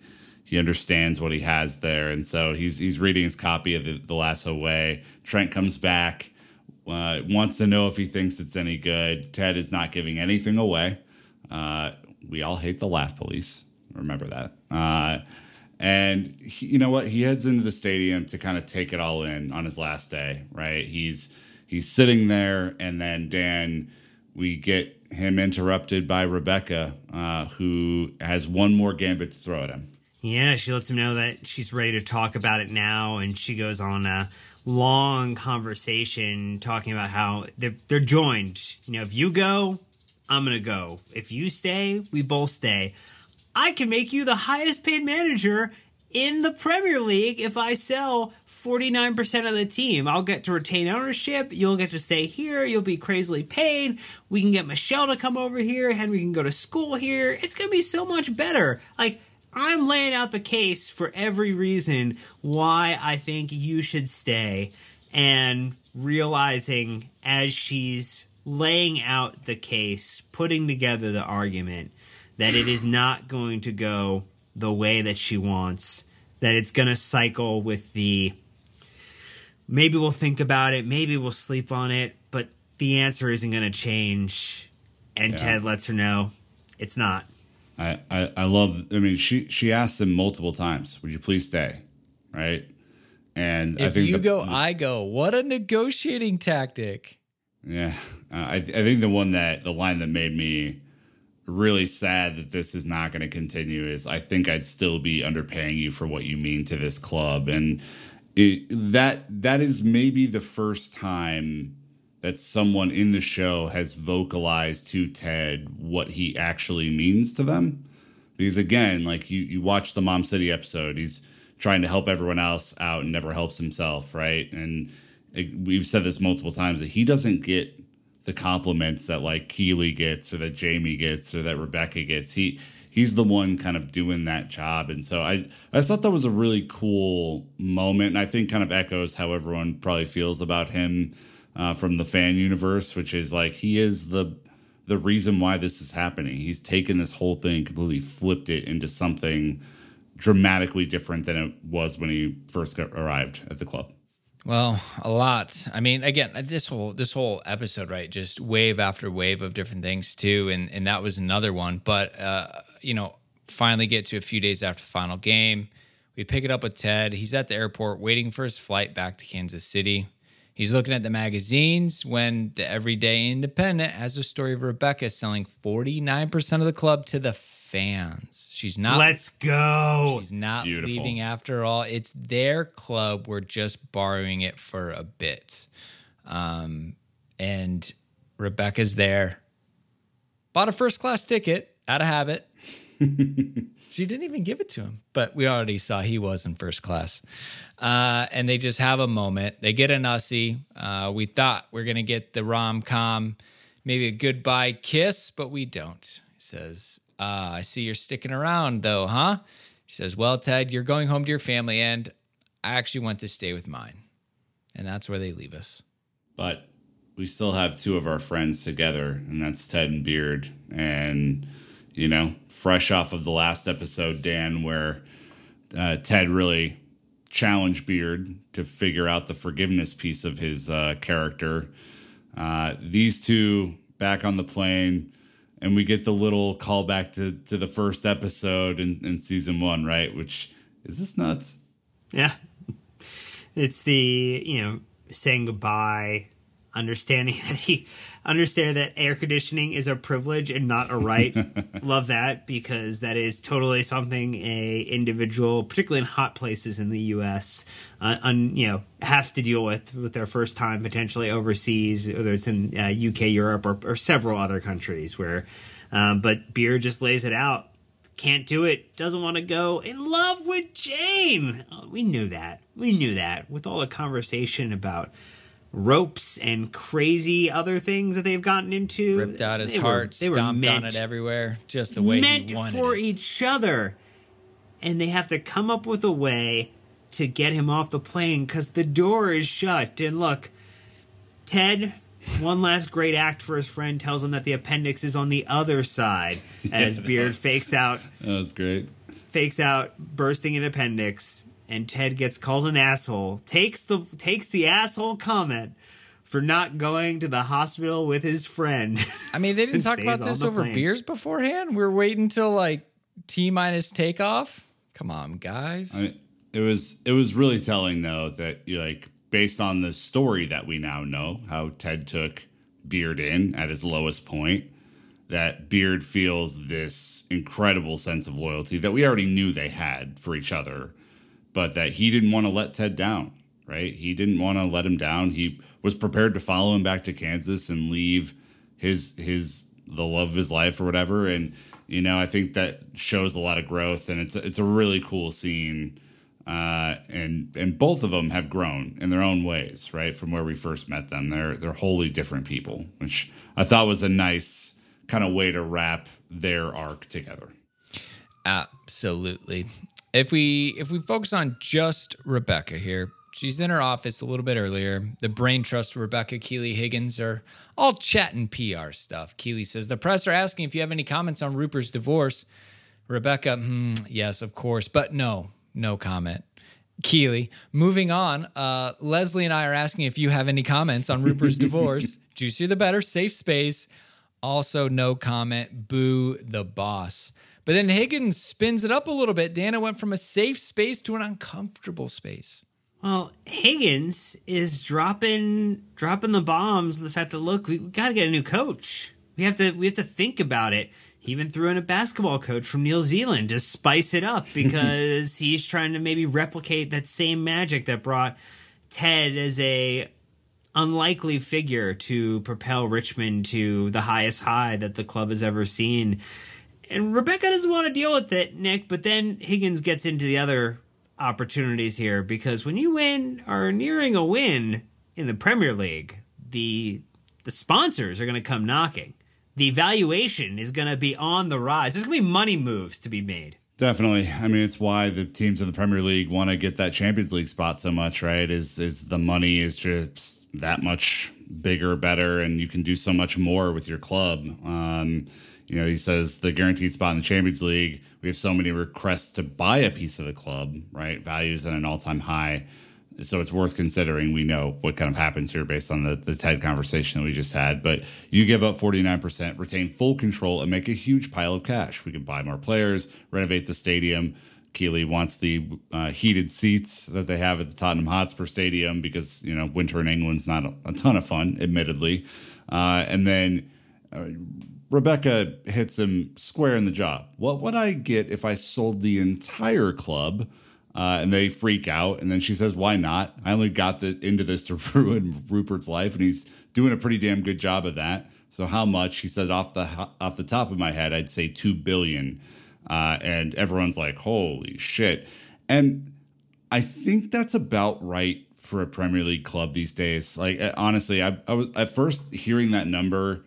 understands what he has there, and so he's reading his copy of the Lasso Way. Trent comes back, wants to know if he thinks it's any good. Ted is not giving anything away. We all hate the laugh police. Remember that. And you know what? He heads into the stadium to kind of take it all in on his last day, right? He's sitting there, and then, Dan, we get him interrupted by Rebecca, who has one more gambit to throw at him. Yeah, she lets him know that she's ready to talk about it now, and she goes on a long conversation talking about how they're joined. You know, if you go, I'm going to go. If you stay, we both stay. I can make you the highest paid manager in the Premier League if I sell 49% of the team. I'll get to retain ownership. You'll get to stay here. You'll be crazily paid. We can get Michelle to come over here. Henry can go to school here. It's going to be so much better. Like, I'm laying out the case for every reason why I think you should stay. And realizing as she's laying out the case, putting together the argument, that it is not going to go the way that she wants, that it's going to cycle with the maybe we'll think about it, maybe we'll sleep on it, but the answer isn't going to change. And yeah. Ted lets her know it's not. I love, I mean, she asked him multiple times, would you please stay? Right. And if I think what a negotiating tactic. Yeah. I think the line that made me really sad that this is not going to continue is, I think I'd still be underpaying you for what you mean to this club. And that is maybe the first time that someone in the show has vocalized to Ted what he actually means to them. Because again, like you watch the Mom City episode, he's trying to help everyone else out and never helps himself, right? And we've said this multiple times that he doesn't get the compliments that like Keeley gets or that Jamie gets or that Rebecca gets. He's the one kind of doing that job. And so I just thought that was a really cool moment. And I think kind of echoes how everyone probably feels about him from the fan universe, which is like, he is the reason why this is happening. He's taken this whole thing, completely flipped it into something dramatically different than it was when he first arrived at the club. Well, a lot. I mean, again, this whole episode, right? Just wave after wave of different things too. And that was another one, but finally get to a few days after the final game. We pick it up with Ted. He's at the airport waiting for his flight back to Kansas City. He's looking at the magazines when the Everyday Independent has a story of Rebecca selling 49% of the club to the fans. Let's go. She's not leaving after all. It's their club. We're just borrowing it for a bit. And Rebecca's there. Bought a first-class ticket out of habit. She didn't even give it to him, but we already saw he was in first class. And they just have a moment. They get an Aussie. We thought we're going to get the rom-com, maybe a goodbye kiss, but we don't. He says, I see you're sticking around though, huh? She says, well, Ted, you're going home to your family, and I actually want to stay with mine. And that's where they leave us. But we still have two of our friends together, and that's Ted and Beard. And, you know, fresh off of the last episode, Dan, where Ted really challenged Beard to figure out the forgiveness piece of his character. These two back on the plane, and we get the little callback to the first episode in season one, right? Which is this nuts? Yeah. It's the, saying goodbye, understanding that he understand that air conditioning is a privilege and not a right. Love that, because that is totally something a individual, particularly in hot places in the U.S., have to deal with their first time potentially overseas, whether it's in UK, Europe, or several other countries. Where, but Beer just lays it out. Can't do it. Doesn't want to go. In love with Jane. Oh, we knew that. With all the conversation about ropes and crazy other things that they've gotten into. Ripped out his heart, stomped on it everywhere, just the way he wanted it. Meant for each other. And they have to come up with a way to get him off the plane because the door is shut. And look, Ted, one last great act for his friend, tells him that the appendix is on the other side as Beard fakes out. That was great. Fakes out bursting an appendix. And Ted gets called an asshole, takes the asshole comment for not going to the hospital with his friend. I mean, they didn't talk about this over beers beforehand. We're waiting till like T- takeoff. Come on, guys. I mean, it was really telling though that based on the story that we now know, how Ted took Beard in at his lowest point, that Beard feels this incredible sense of loyalty that we already knew they had for each other. But that he didn't want to let Ted down, right? He didn't want to let him down. He was prepared to follow him back to Kansas and leave the love of his life or whatever. And, I think that shows a lot of growth. And it's a really cool scene. And both of them have grown in their own ways, right? From where we first met them. They're wholly different people, which I thought was a nice kind of way to wrap their arc together. Absolutely. If we focus on just Rebecca here, she's in her office a little bit earlier. The brain trust, Rebecca, Keeley, Higgins are all chatting PR stuff. Keeley says, the press are asking if you have any comments on Rupert's divorce. Rebecca, yes, of course, but no, No comment. Keeley. Moving on. Leslie and I are asking if you have any comments on Rupert's divorce. Juicier the better. Safe space. Also no comment. Boo the boss. But then Higgins spins it up a little bit. Dana went from a safe space to an uncomfortable space. Well, Higgins is dropping the bombs on the fact that, look, we got to get a new coach. We have to think about it. He even threw in a basketball coach from New Zealand to spice it up because he's trying to maybe replicate that same magic that brought Ted as a unlikely figure to propel Richmond to the highest high that the club has ever seen. And Rebecca doesn't want to deal with it, Nick, but then Higgins gets into the other opportunities here because when you win or are nearing a win in the Premier League, the sponsors are going to come knocking. The valuation is going to be on the rise. There's going to be money moves to be made. Definitely. I mean, it's why the teams in the Premier League want to get that Champions League spot so much, right? Is the money is just that much bigger, better, and you can do so much more with your club. You know, he says the guaranteed spot in the Champions League, we have so many requests to buy a piece of the club, right? Values at an all-time high. So it's worth considering. We know what kind of happens here based on the Ted conversation that we just had. But you give up 49%, retain full control, and make a huge pile of cash. We can buy more players, renovate the stadium. Keeley wants the heated seats that they have at the Tottenham Hotspur Stadium because, you know, winter in England's not a ton of fun, admittedly. And then Rebecca hits him square in the jaw. What would I get if I sold the entire club? And they freak out. And then she says, why not? I only got into this to ruin Rupert's life. And he's doing a pretty damn good job of that. So how much? She said, off the top of my head, I'd say $2 billion. And everyone's like, holy shit. And I think that's about right for a Premier League club these days. Like, honestly, I was at first hearing that number.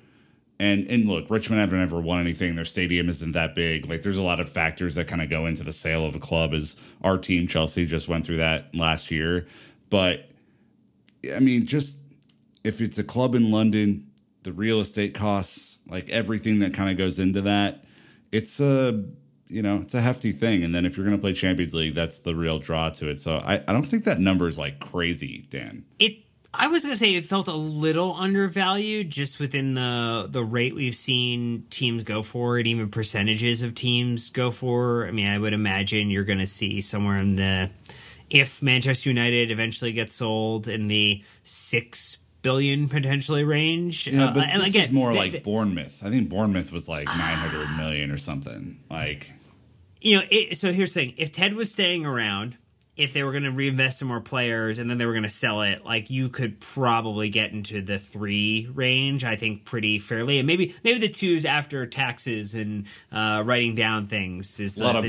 And look, Richmond haven't ever won anything. Their stadium isn't that big. Like, there's a lot of factors that kind of go into the sale of a club, as our team, Chelsea, just went through that last year. But, I mean, just if it's a club in London, the real estate costs, like everything that kind of goes into that, it's a hefty thing. And then if you're going to play Champions League, that's the real draw to it. So I don't think that number is, like, crazy, Dan. I was going to say it felt a little undervalued just within the rate we've seen teams go for and even percentages of teams go for. I mean, I would imagine you're going to see somewhere in the, if Manchester United eventually gets sold, in the $6 billion potentially range. Yeah, but and this again, is more like Bournemouth. I think Bournemouth was like 900 million or something. Like, you know, so here's the thing. If Ted was staying around, if they were going to reinvest in more players and then they were going to sell it, like, you could probably get into the 3 range, I think, pretty fairly. And maybe the 2s after taxes and writing down things is the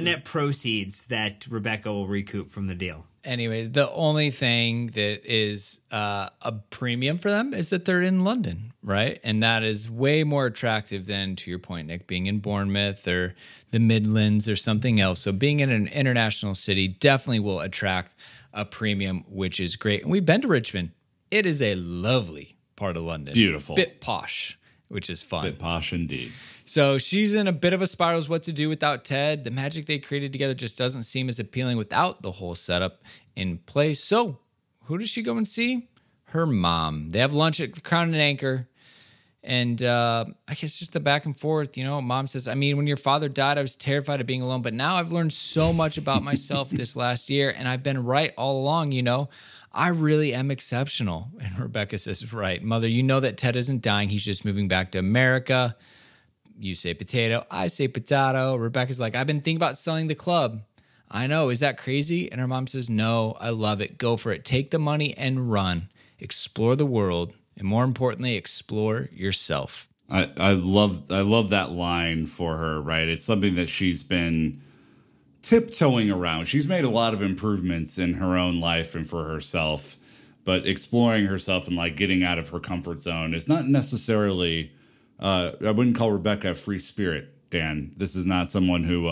net proceeds that Rebecca will recoup from the deal. Anyways, the only thing that is a premium for them is that they're in London, right? And that is way more attractive than, to your point, Nick, being in Bournemouth or the Midlands or something else. So being in an international city definitely will attract a premium, which is great. And we've been to Richmond. It is a lovely part of London. Beautiful. Bit posh, which is fun. Bit posh indeed. So she's in a bit of a spiral as what to do without Ted. The magic they created together just doesn't seem as appealing without the whole setup in place. So who does she go and see? Her mom. They have lunch at Crown and Anchor. And I guess just the back and forth, you know, mom says, I mean, when your father died, I was terrified of being alone. But now I've learned so much about myself this last year. And I've been right all along, you know. I really am exceptional. And Rebecca says, right, mother, you know that Ted isn't dying. He's just moving back to America. You say potato, I say potato. Rebecca's like, I've been thinking about selling the club. I know, is that crazy? And her mom says, no, I love it. Go for it. Take the money and run. Explore the world. And more importantly, explore yourself. I love that line for her, right? It's something that she's been tiptoeing around. She's made a lot of improvements in her own life and for herself. But exploring herself and, like, getting out of her comfort zone is not necessarily... I wouldn't call Rebecca a free spirit, Dan. This is not someone who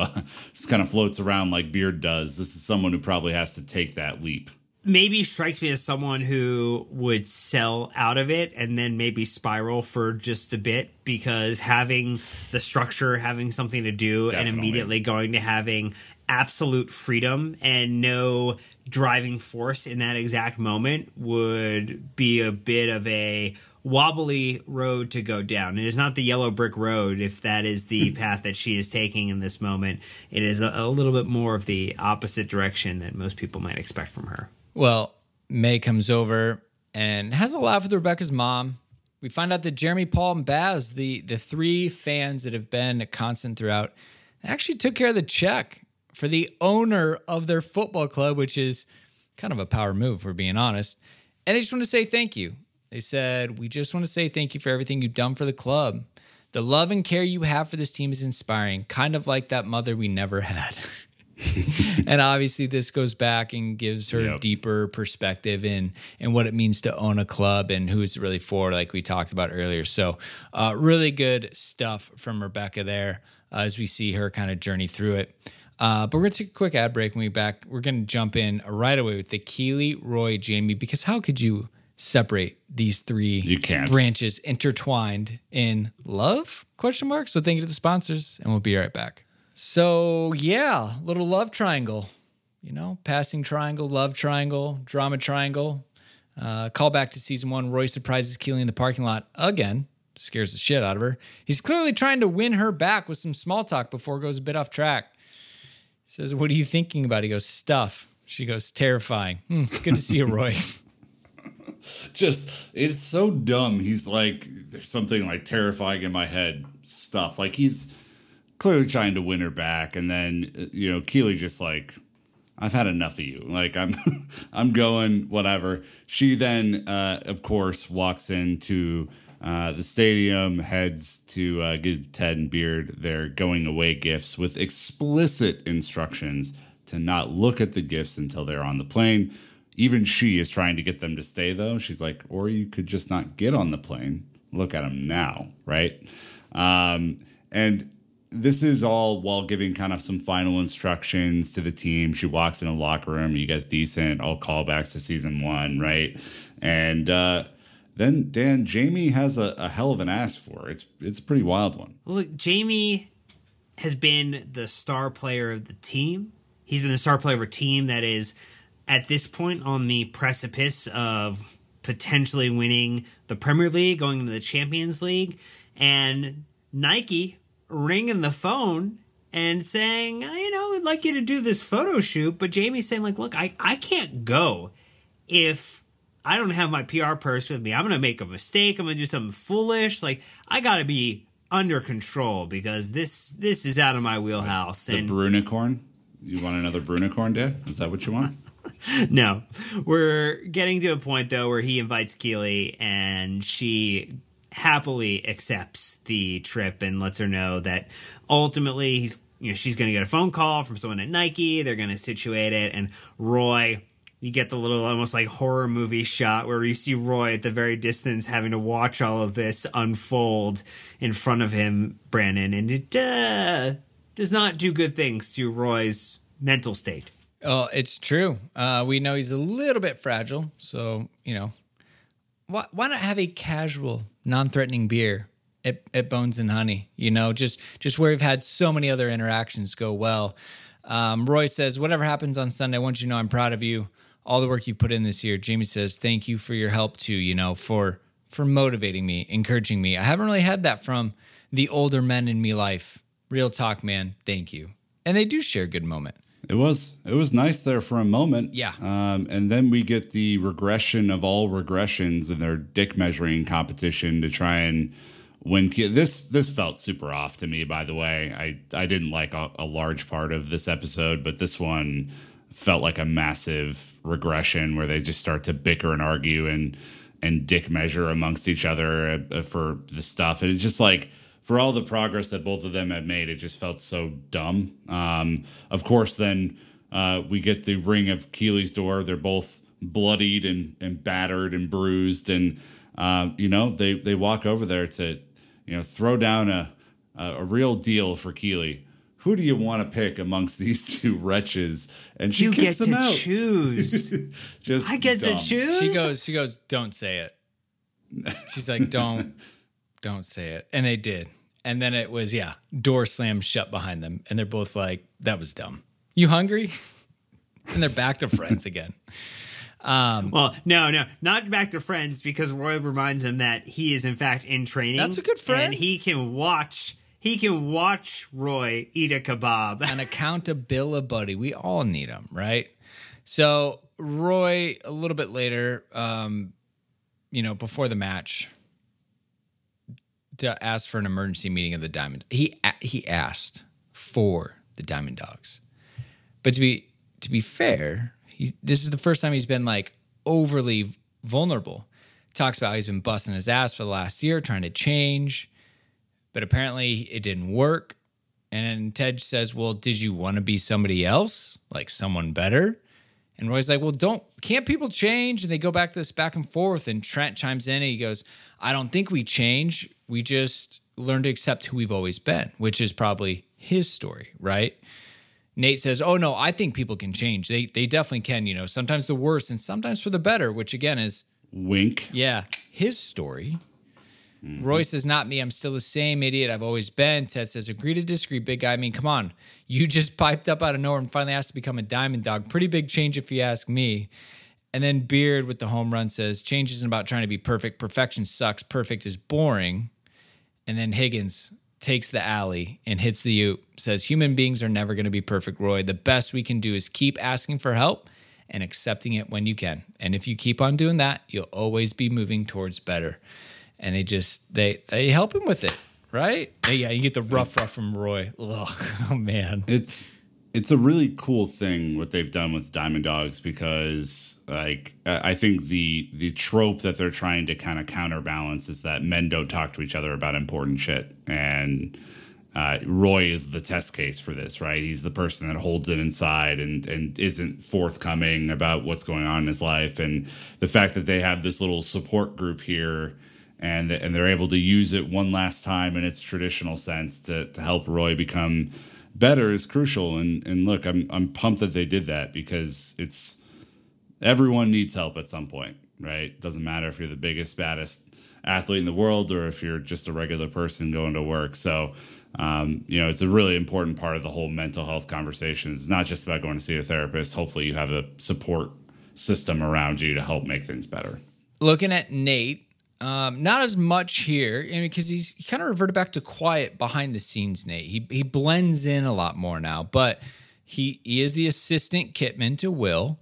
just kind of floats around like Beard does. This is someone who probably has to take that leap. maybe strikes me as someone who would sell out of it and then maybe spiral for just a bit, because having the structure, having something to do, and immediately going to having absolute freedom and no driving force in that exact moment would be a bit of a wobbly road to go down. It is not the yellow brick road if that is the path that she is taking in this moment. It is a little bit more of the opposite direction that most people might expect from her. Well, May comes over and has a laugh with Rebecca's mom. We find out that Jeremy, Paul, and Baz, the three fans that have been a constant throughout, actually took care of the check for the owner of their football club, which is kind of a power move, if we're being honest. And they just want to say thank you. They said, "We just want to say thank you for everything you've done for the club. The love and care you have for this team is inspiring, kind of like that mother we never had." And obviously this goes back and gives her deeper perspective in what it means to own a club and who it's really for, like we talked about earlier. So really good stuff from Rebecca there as we see her kind of journey through it. But we're going to take a quick ad break. When we get back, we're going to jump in right away with the Keeley, Roy, Jamie, because how could you separate these three branches intertwined in love? Question mark. So thank you to the sponsors, and we'll be right back. So yeah, little love triangle, you know, passing triangle, love triangle, drama triangle. Call back to season one. Roy surprises Keeley in the parking lot again, scares the shit out of her. He's clearly trying to win her back with some small talk before it goes a bit off track. He says, "What are you thinking about?" He goes, "Stuff." She goes, "Terrifying. Good to see you, Roy." Just, it's so dumb. He's like, "There's something like terrifying in my head. Stuff." Like, he's clearly trying to win her back. And then, you know, Keeley just like, "I've had enough of you. Like, I'm going, whatever." She then, of course, walks into the stadium, heads to give Ted and Beard their going away gifts with explicit instructions to not look at the gifts until they're on the plane. Even she is trying to get them to stay, though. She's like, "Or you could just not get on the plane. Look at them now," right? And this is all while giving kind of some final instructions to the team. She walks in a locker room. "You guys decent. All callbacks to season one," right? And then, Dan, Jamie has a hell of an ass for her. It's a pretty wild one. Look, Jamie has been the star player of the team. He's been the star player of a team that is, at this point, on the precipice of potentially winning the Premier League, going into the Champions League, and Nike ringing the phone and saying, "You know, I'd like you to do this photo shoot," but Jamie's saying, like, "Look, I can't go if I don't have my PR person with me. I'm going to make a mistake. I'm going to do something foolish. Like, I got to be under control because this is out of my wheelhouse." The Brunicorn? You want another Brunicorn, Dad? Is that what you want? No. We're getting to a point, though, where he invites Keeley, and she happily accepts the trip and lets her know that ultimately she's going to get a phone call from someone at Nike. They're going to situate it. And Roy, you get the little almost like horror movie shot where you see Roy at the very distance having to watch all of this unfold in front of him, Brandon. And it does not do good things to Roy's mental state. Oh, it's true. We know he's a little bit fragile. So, you know, why not have a casual, non-threatening beer at Bones and Honey, you know, just where we've had so many other interactions go well. Roy says, "Whatever happens on Sunday, I want you to know I'm proud of you. All the work you put in this year." Jamie says, "Thank you for your help too, you know, for motivating me, encouraging me. I haven't really had that from the older men in me life. Real talk, man. Thank you." And they do share a good moment. It was nice there for a moment. Yeah. And then we get the regression of all regressions in their dick measuring competition to try and win. This felt super off to me, by the way. I didn't like a large part of this episode, but this one felt like a massive regression where they just start to bicker and argue and dick measure amongst each other for the stuff. And it's just like, for all the progress that both of them have made, it just felt so dumb. Of course, then we get the ring of Keeley's door. They're both bloodied and battered and bruised. And, you know, they walk over there to, you know, throw down a real deal for Keeley, who do you want to pick amongst these two wretches? And she kicks them out. You get to choose. Just I get dumb. To choose? She goes, don't say it. She's like, don't say it. And they did. And then it was, door slammed shut behind them. And they're both like, that was dumb. You hungry? And they're back to friends again. Well, no, not back to friends, because Roy reminds him that he is in fact in training. That's a good friend. And he can watch Roy eat a kebab. An accountability buddy. We all need him, right? So Roy, a little bit later, before the match, to ask for an emergency meeting of the Diamond. He asked for the Diamond Dogs, but to be fair, this is the first time he's been like overly vulnerable. Talks about how he's been busting his ass for the last year trying to change, but apparently it didn't work. And Ted says, well, did you want to be somebody else, like someone better? And Roy's like, well, can't people change? And they go back to this back and forth, and Trent chimes in and he goes, I don't think we change. We just learn to accept who we've always been, which is probably his story, right? Nate says, oh, no, I think people can change. They definitely can, sometimes the worse and sometimes for the better, which again is... wink. Yeah, his story. Mm-hmm. Roy says, not me. I'm still the same idiot I've always been. Ted says, agree to disagree, big guy. I mean, come on. You just piped up out of nowhere and finally asked to become a Diamond Dog. Pretty big change if you ask me. And then Beard with the home run says, change isn't about trying to be perfect. Perfection sucks. Perfect is boring. And then Higgins takes the alley and hits the oop, says, human beings are never going to be perfect, Roy. The best we can do is keep asking for help and accepting it when you can. And if you keep on doing that, you'll always be moving towards better. And they help him with it, right? Yeah, you get the rough from Roy. Ugh, oh, man. It's a really cool thing what they've done with Diamond Dogs, because like I think the trope that they're trying to kind of counterbalance is that men don't talk to each other about important shit. And Roy is the test case for this, right? He's the person that holds it inside and isn't forthcoming about what's going on in his life. And the fact that they have this little support group here, and they're able to use it one last time in its traditional sense to help Roy become better is crucial. And look, I'm pumped that they did that, because it's everyone needs help at some point, right? Doesn't matter if you're the biggest, baddest athlete in the world or if you're just a regular person going to work. So, it's a really important part of the whole mental health conversation. It's not just about going to see a therapist. Hopefully you have a support system around you to help make things better. Looking at Nate, not as much here, because he kind of reverted back to quiet behind the scenes, Nate. He blends in a lot more now, but he is the assistant kitman to Will.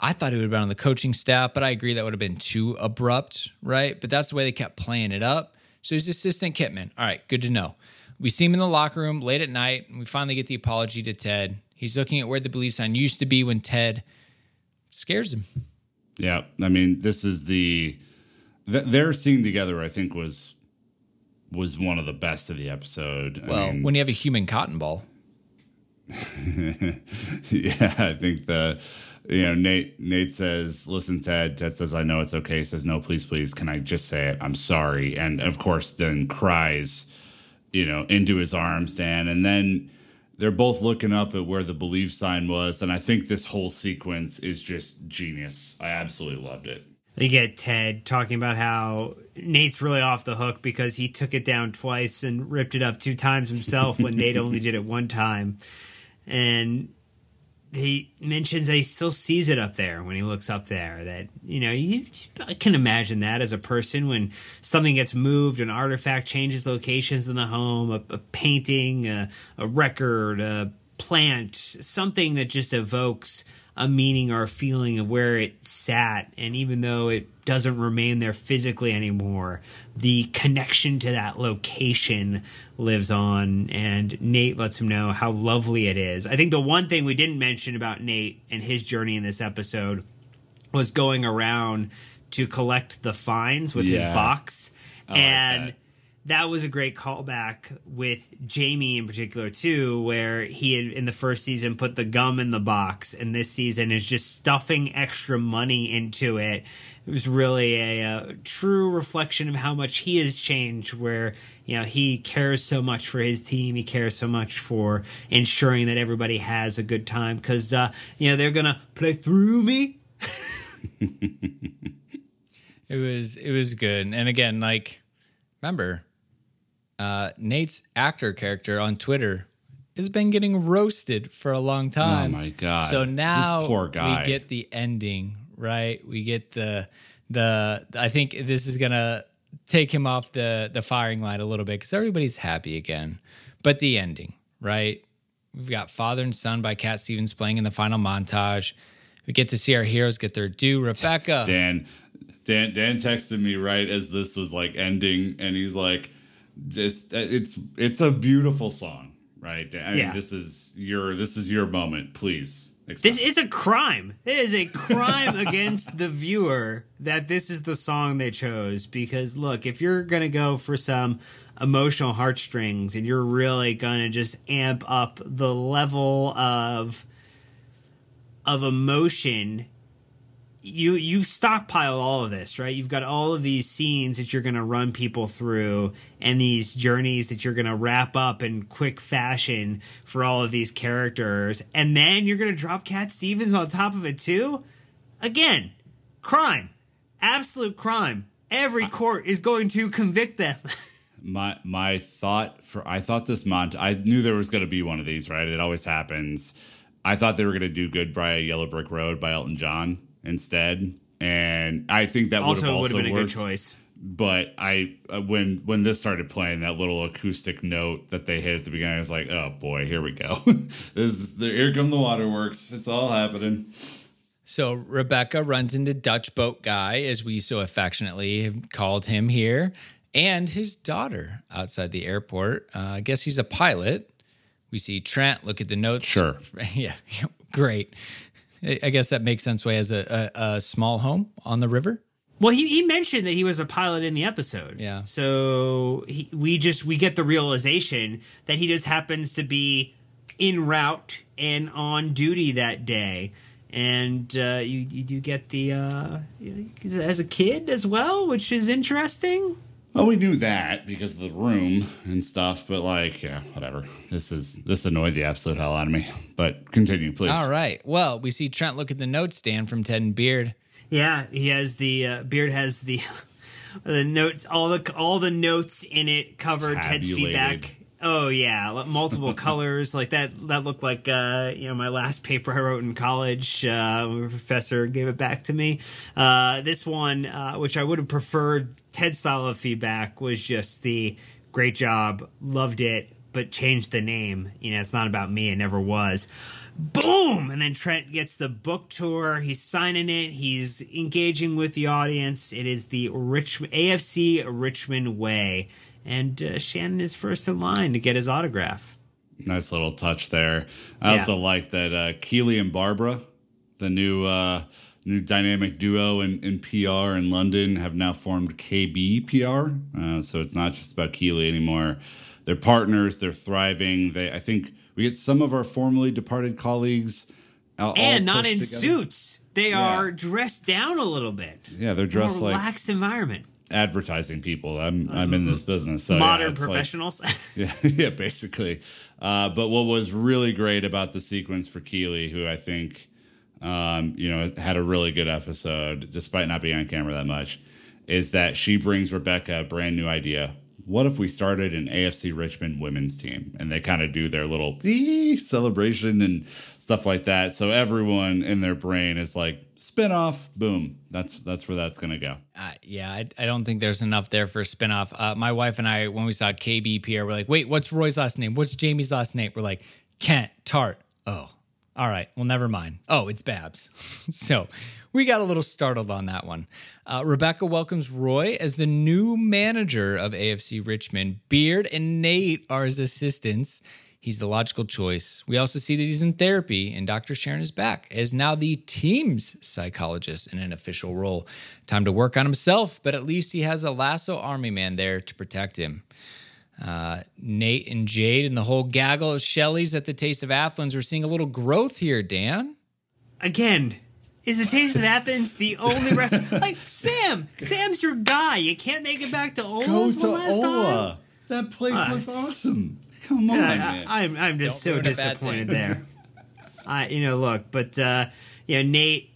I thought he would have been on the coaching staff, but I agree that would have been too abrupt, right? But that's the way they kept playing it up. So he's assistant kitman. All right, good to know. We see him in the locker room late at night, and we finally get the apology to Ted. He's looking at where the belief sign used to be when Ted scares him. Yeah, I mean, this is the... their scene together, I think, was one of the best of the episode. Well, when you have a human cotton ball. Yeah, I think Nate says, listen, Ted. Ted says, I know it's okay. He says, no, please, please. Can I just say it? I'm sorry. And, of course, then cries, into his arms, Dan. And then they're both looking up at where the belief sign was. And I think this whole sequence is just genius. I absolutely loved it. You get Ted talking about how Nate's really off the hook because he took it down twice and ripped it up 2 times himself when Nate only did it 1 time. And he mentions that he still sees it up there when he looks up there. That, you can imagine that as a person when something gets moved, an artifact changes locations in the home, a painting, a record, a plant, something that just evokes a meaning or a feeling of where it sat. And even though it doesn't remain there physically anymore, the connection to that location lives on. And Nate lets him know how lovely it is. I think the one thing we didn't mention about Nate and his journey in this episode was going around to collect the fines with his box. I like that. that was a great callback with Jamie in particular, too, where he had, in the first season, put the gum in the box, and this season is just stuffing extra money into it. It was really a true reflection of how much he has changed, where, you know, he cares so much for his team. He cares so much for ensuring that everybody has a good time because, you know, they're going to play through me. It was good. And again, like, remember, Nate's actor character on Twitter has been getting roasted for a long time. Oh my God. So now this poor guy. We get the ending, right? We get the I think this is going to take him off the firing line a little bit because everybody's happy again. But the ending, right? We've got Father and Son by Cat Stevens playing in the final montage. We get to see our heroes get their due. Rebecca. Dan texted me right as this was like ending, and he's like, "Just it's a beautiful song, right? I mean, this is your moment, please." Explain. This is a crime. It is a crime against the viewer that this is the song they chose. Because look, if you're gonna go for some emotional heartstrings, and you're really gonna just amp up the level of emotion. You stockpile all of this, right? You've got all of these scenes that you're going to run people through and these journeys that you're going to wrap up in quick fashion for all of these characters. And then you're going to drop Cat Stevens on top of it too? Again, crime. Absolute crime. Every court is going to convict them. My thought I thought this month, I knew there was going to be one of these, right? It always happens. I thought they were going to do Good by Yellow Brick Road by Elton John instead, and I think that would have been a good choice. But I when this started playing, that little acoustic note that they hit at the beginning, I was like, oh boy, here we go. Here come the waterworks. It's all happening. So Rebecca runs into Dutch Boat Guy, as we so affectionately have called him here, and his daughter outside the airport. I guess he's a pilot. We see Trent look at the notes. Sure. Yeah, great. I guess that makes sense. Way as a small home on the river. Well, he mentioned that he was a pilot in the episode. Yeah. So we get the realization that he just happens to be en route and on duty that day, and you do get the as a kid as well, which is interesting. Well, we knew that because of the room and stuff, but like, yeah, whatever. This annoyed the absolute hell out of me. But continue, please. All right. Well, we see Trent look at the note stand from Ted and Beard. Yeah, he has the Beard has the notes, all the notes in it covered. Tabulated. Ted's feedback. Oh yeah, multiple colors like that looked like you know, my last paper I wrote in college. My professor gave it back to me. This one, which I would have preferred Ted's style of feedback, was just the great job, loved it, but changed the name. You know, it's not about me, it never was. Boom! And then Trent gets the book tour. He's signing it. He's engaging with the audience. It is the AFC Richmond Way. And Shannon is first in line to get his autograph. Nice little touch there. I also like that Keeley and Barbara, the new dynamic duo in PR in London, have now formed KB PR. So it's not just about Keeley anymore. They're partners. They're thriving. I think we get some of our formerly departed colleagues. And not in together. Suits. They are dressed down a little bit. Yeah, they're dressed like... relaxed environment. Advertising people. I'm in this business. So, modern professionals. Like, yeah, basically. But what was really great about the sequence for Keeley, who I think, you know, had a really good episode, despite not being on camera that much, is that she brings Rebecca a brand new idea. What if we started an AFC Richmond women's team? And they kind of do their little celebration and stuff like that. So everyone in their brain is like, spinoff, boom. That's where that's going to go. I don't think there's enough there for a spinoff. My wife and I, when we saw KB Pierre, we're like, wait, what's Roy's last name? What's Jamie's last name? We're like, Kent, Tart. Oh, all right. Well, never mind. Oh, it's Babs. So we got a little startled on that one. Rebecca welcomes Roy as the new manager of AFC Richmond. Beard and Nate are his assistants. He's the logical choice. We also see that he's in therapy, and Dr. Sharon is back as now the team's psychologist in an official role. Time to work on himself, but at least he has a Lasso army man there to protect him. Nate and Jade and the whole gaggle of Shelleys at the Taste of Athens. We're seeing a little growth here, Dan. Again, is the Taste of Athens the only restaurant? Like, Sam's your guy. You can't make it back to Ola's Go to Ola. That place looks awesome. Come on, man. I'm just so disappointed there. Nate,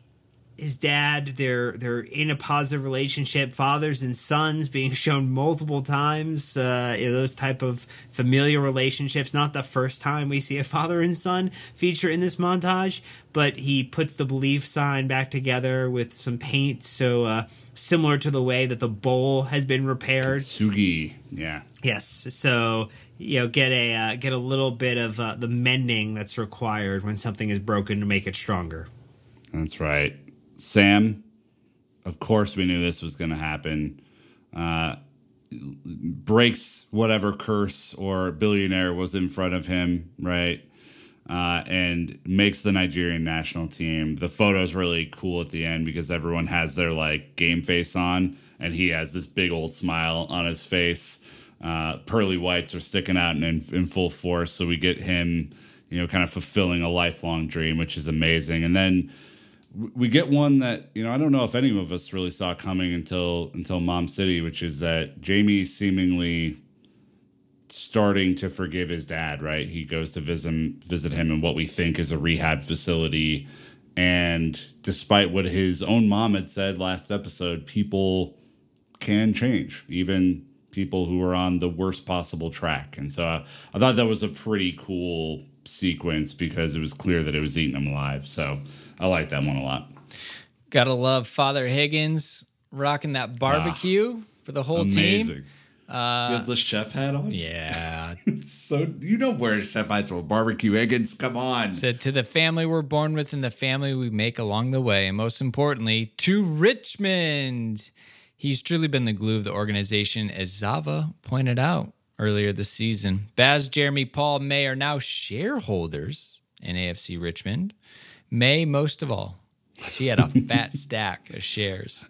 his dad, they're in a positive relationship. Fathers and sons being shown multiple times. Those type of familiar relationships. Not the first time we see a father and son feature in this montage, but he puts the belief sign back together with some paint. So similar to the way that the bowl has been repaired. Katsugi, yeah. Yes, so... get a little bit of the mending that's required when something is broken to make it stronger. That's right. Sam, of course we knew this was going to happen, breaks whatever curse or billionaire was in front of him, right? And makes the Nigerian national team. The photo's really cool at the end because everyone has their, like, game face on, and he has this big old smile on his face. Pearly whites are sticking out in full force, so we get him, kind of fulfilling a lifelong dream, which is amazing. And then we get one that I don't know if any of us really saw coming until Mom City, which is that Jamie seemingly starting to forgive his dad. Right, he goes to visit him in what we think is a rehab facility, and despite what his own mom had said last episode, people can change, even people who are on the worst possible track. And so I thought that was a pretty cool sequence because it was clear that it was eating them alive. So I like that one a lot. Gotta love Father Higgins rocking that barbecue for the whole team. He has the chef hat on? Yeah. So you don't wear chef hats or barbecue, Higgins. Come on. So to the family we're born with and the family we make along the way, and most importantly, to Richmond. He's truly been the glue of the organization, as Zava pointed out earlier this season. Baz, Jeremy, Paul, May are now shareholders in AFC Richmond. May, most of all. She had a fat stack of shares.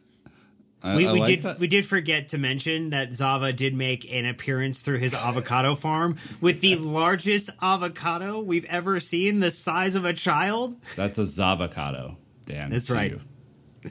We did forget to mention that Zava did make an appearance through his avocado farm with the largest avocado we've ever seen, the size of a child. That's a Zavocado, Dan. That's right. You.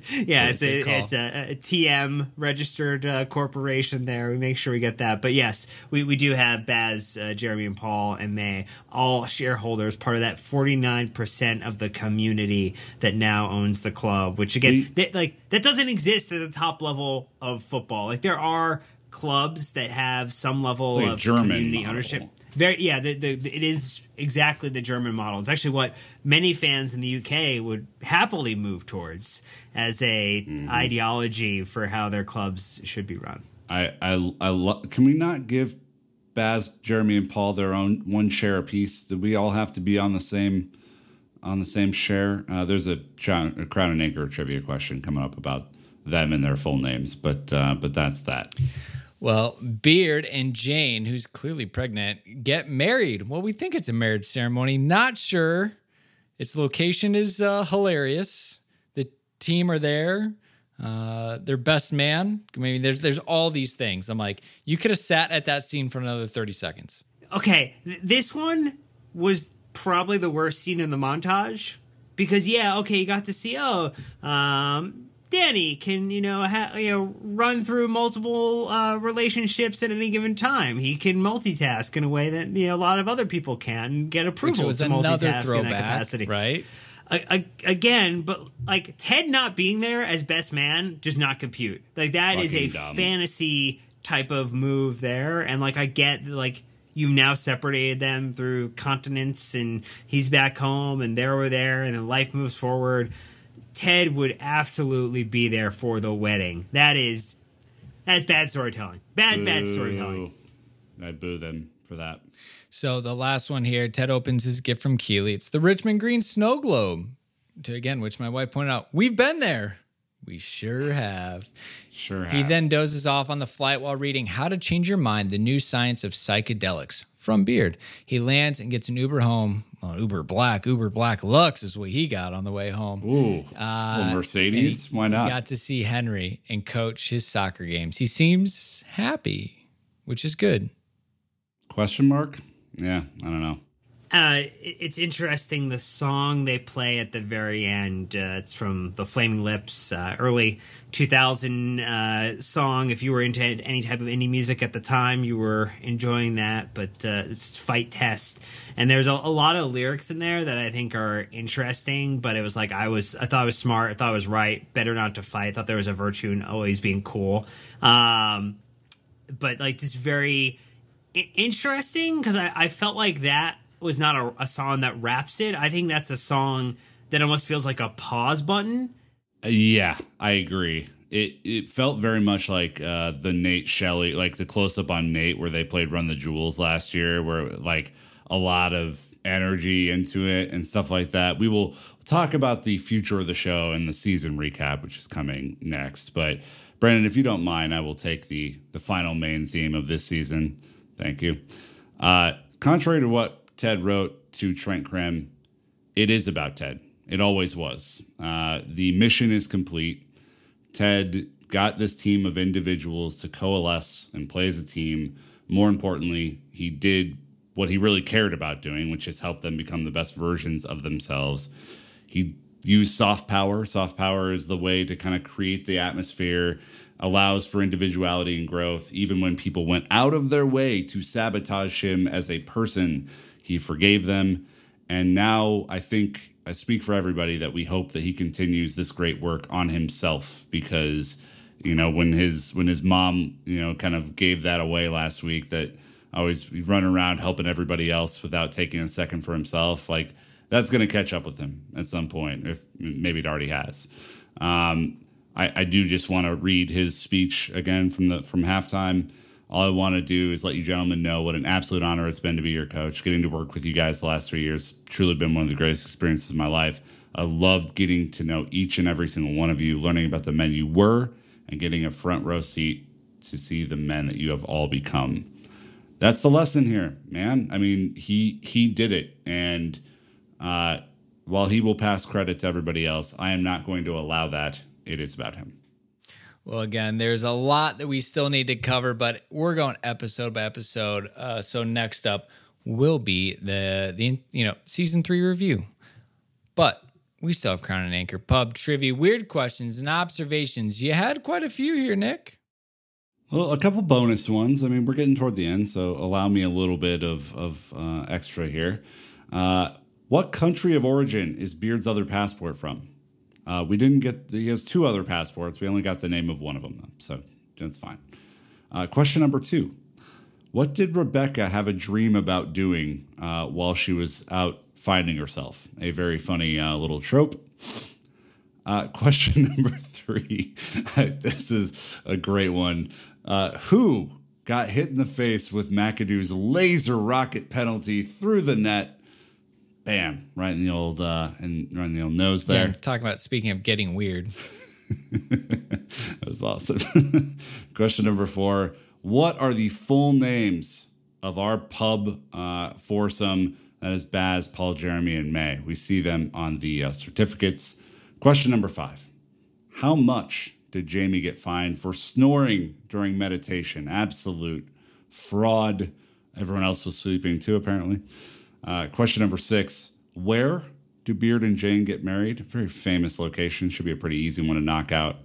Yeah, it's a TM registered corporation there. We make sure we get that. But yes, we do have Baz, Jeremy and Paul and May, all shareholders, part of that 49% of the community that now owns the club, which again, that doesn't exist at the top level of football. Like, there are clubs that have some level of community ownership. It is exactly the German model. It's actually what many fans in the UK would happily move towards as a ideology for how their clubs should be run. Can we not give Baz, Jeremy, and Paul their own one share apiece? Do we all have to be on the same share? There's a Crown and Anchor trivia question coming up about them and their full names, but that's that. Well, Beard and Jane, who's clearly pregnant, get married. Well, we think it's a marriage ceremony. Not sure. Its location is hilarious. The team are there. Their best man. I mean, there's all these things. I'm like, you could have sat at that scene for another 30 seconds. Okay, this one was probably the worst scene in the montage. Because, you got to see, Danny can, run through multiple relationships at any given time. He can multitask in a way that a lot of other people can and get approval to multitask throwback, in that capacity, right? Again, Ted not being there as best man does not compute. Like, that fucking is a dumb fantasy type of move there, and I get you've now separated them through continents, and he's back home, and they're over there, and life moves forward. Ted would absolutely be there for the wedding. That's bad storytelling. Bad storytelling. I boo them for that. So the last one here, Ted opens his gift from Keeley. It's the Richmond Green snow globe, which my wife pointed out, we've been there. We sure have. He then dozes off on the flight while reading How to Change Your Mind, The New Science of Psychedelics from Beard. He lands and gets an Uber home. Well, Uber Black Lux is what he got on the way home. Ooh, Mercedes. Why not? He got to see Henry and coach his soccer games. He seems happy, which is good. Question mark? Yeah, I don't know. It's interesting. The song they play at the very end, it's from the Flaming Lips, early 2000 song. If you were into any type of indie music at the time, you were enjoying that, but it's Fight Test. And there's a lot of lyrics in there that I think are interesting, but it was like, I thought I was smart. I thought I was right. Better not to fight. I thought there was a virtue in always being cool. But like just very interesting because I felt like that was not a song that wraps it. I think that's a song that almost feels like a pause button. Yeah, I agree. It felt very much like the Nate Shelley, like the close-up on Nate where they played Run the Jewels last year, where like a lot of energy into it and stuff like that. We will talk about the future of the show and the season recap, which is coming next. But Brandon, if you don't mind, I will take the final main theme of this season. Thank you. Contrary to what Ted wrote to Trent Krim, it is about Ted. It always was. The mission is complete. Ted got this team of individuals to coalesce and play as a team. More importantly, he did what he really cared about doing, which is help them become the best versions of themselves. He used soft power. Soft power is the way to kind of create the atmosphere, allows for individuality and growth. Even when people went out of their way to sabotage him as a person, he forgave them. And now I think I speak for everybody that we hope that he continues this great work on himself, because, you know, when his mom, you know, kind of gave that away last week, that always run around helping everybody else without taking a second for himself. Like, that's going to catch up with him at some point. If maybe it already has. I do just want to read his speech again from halftime. All I want to do is let you gentlemen know what an absolute honor it's been to be your coach. Getting to work with you guys the last 3 years truly been one of the greatest experiences of my life. I loved getting to know each and every single one of you, learning about the men you were, and getting a front row seat to see the men that you have all become. That's the lesson here, man. I mean, he did it. And while he will pass credit to everybody else, I am not going to allow that. It is about him. Well, again, there's a lot that we still need to cover, but we're going episode by episode. So next up will be the season 3 review. But we still have Crown and Anchor Pub trivia, weird questions and observations. You had quite a few here, Nick. Well, a couple bonus ones. I mean, we're getting toward the end, so allow me a little bit of extra here. What country of origin is Beard's other passport from? We didn't get... He has 2 other passports. We only got the name of one of them, though, so that's fine. Question number 2. What did Rebecca have a dream about doing while she was out finding herself? A very funny little trope. Question number 3. This is a great one. Who got hit in the face with McAdoo's laser rocket penalty through the net? Bam! Right in the old right in the old nose there. Yeah, talking about speaking of getting weird. That was awesome. Question number 4: What are the full names of our pub foursome? That is Baz, Paul, Jeremy, and May. We see them on the certificates. Question number 5: How much did Jamie get fined for snoring during meditation? Absolute fraud. Everyone else was sleeping too, apparently. Question number 6, where do Beard and Jane get married? Very famous location. Should be a pretty easy one to knock out.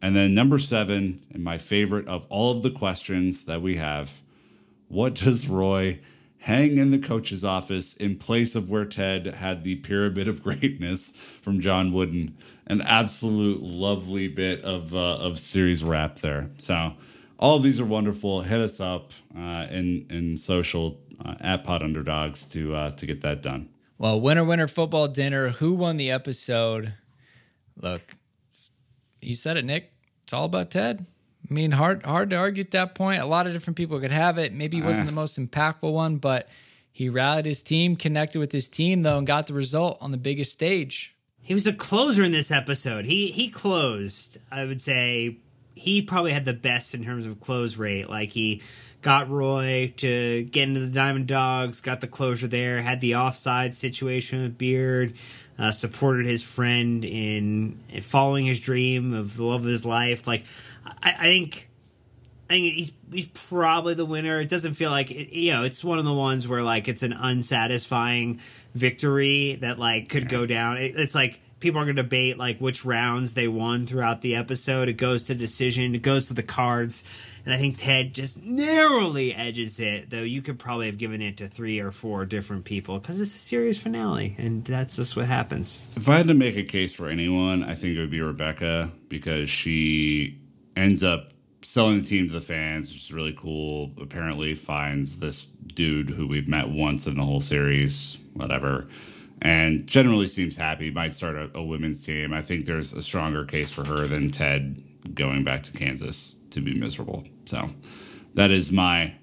And then number 7, and my favorite of all of the questions that we have, what does Roy hang in the coach's office in place of where Ted had the pyramid of greatness from John Wooden? An absolute lovely bit of series wrap there. So all of these are wonderful. Hit us up in social at Pod Underdogs to get that done. Well, winner football dinner. Who won the episode? Look, you said it, Nick. It's all about Ted. I mean, hard to argue at that point. A lot of different people could have it. Maybe he wasn't the most impactful one, but he rallied his team, connected with his team, though, and got the result on the biggest stage. He was the closer in this episode. He closed, I would say, he probably had the best in terms of close rate. Like, he got Roy to get into the Diamond Dogs, got the closure there, had the offside situation with Beard, supported his friend in following his dream of the love of his life. Like, I think he's probably the winner. It doesn't feel like it, you know, it's one of the ones where, like, it's an unsatisfying victory that, like, could go down. It's like people are going to debate, like, which rounds they won throughout the episode. It goes to decision. It goes to the cards. And I think Ted just narrowly edges it, though you could probably have given it to 3 or 4 different people because it's a series finale, and that's just what happens. If I had to make a case for anyone, I think it would be Rebecca, because she ends up selling the team to the fans, which is really cool. Apparently finds this dude who we've met once in the whole series, whatever, and generally seems happy. Might start a women's team. I think there's a stronger case for her than Ted going back to Kansas to be miserable. So that is my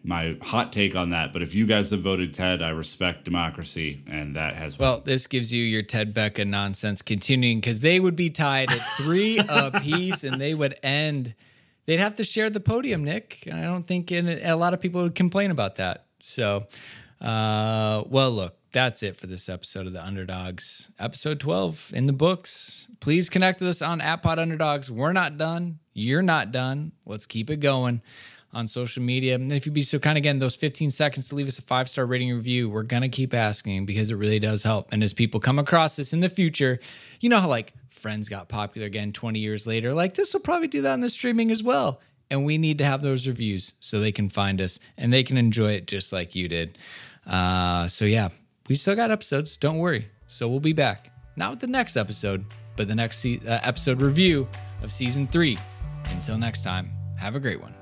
hot take on that. But if you guys have voted Ted, I respect democracy, and that has won. Well, this gives you your Ted Becca nonsense continuing, because they would be tied at 3 apiece, and they would end. They'd have to share the podium, Nick. And I don't think a lot of people would complain about that. So, well, look, that's it for this episode of The Underdogs. Episode 12 in the books. Please connect with us on @PodUnderdogs. We're not done. You're not done. Let's keep it going on social media. And if you'd be so kind, again, those 15 seconds to leave us a 5-star rating review, we're going to keep asking because it really does help. And as people come across this in the future, you know how, like, Friends got popular again 20 years later, like, this will probably do that in the streaming as well. And we need to have those reviews so they can find us and they can enjoy it just like you did. So yeah, we still got episodes. Don't worry. So we'll be back. Not with the next episode, but the next episode review of season 3. Until next time, have a great one.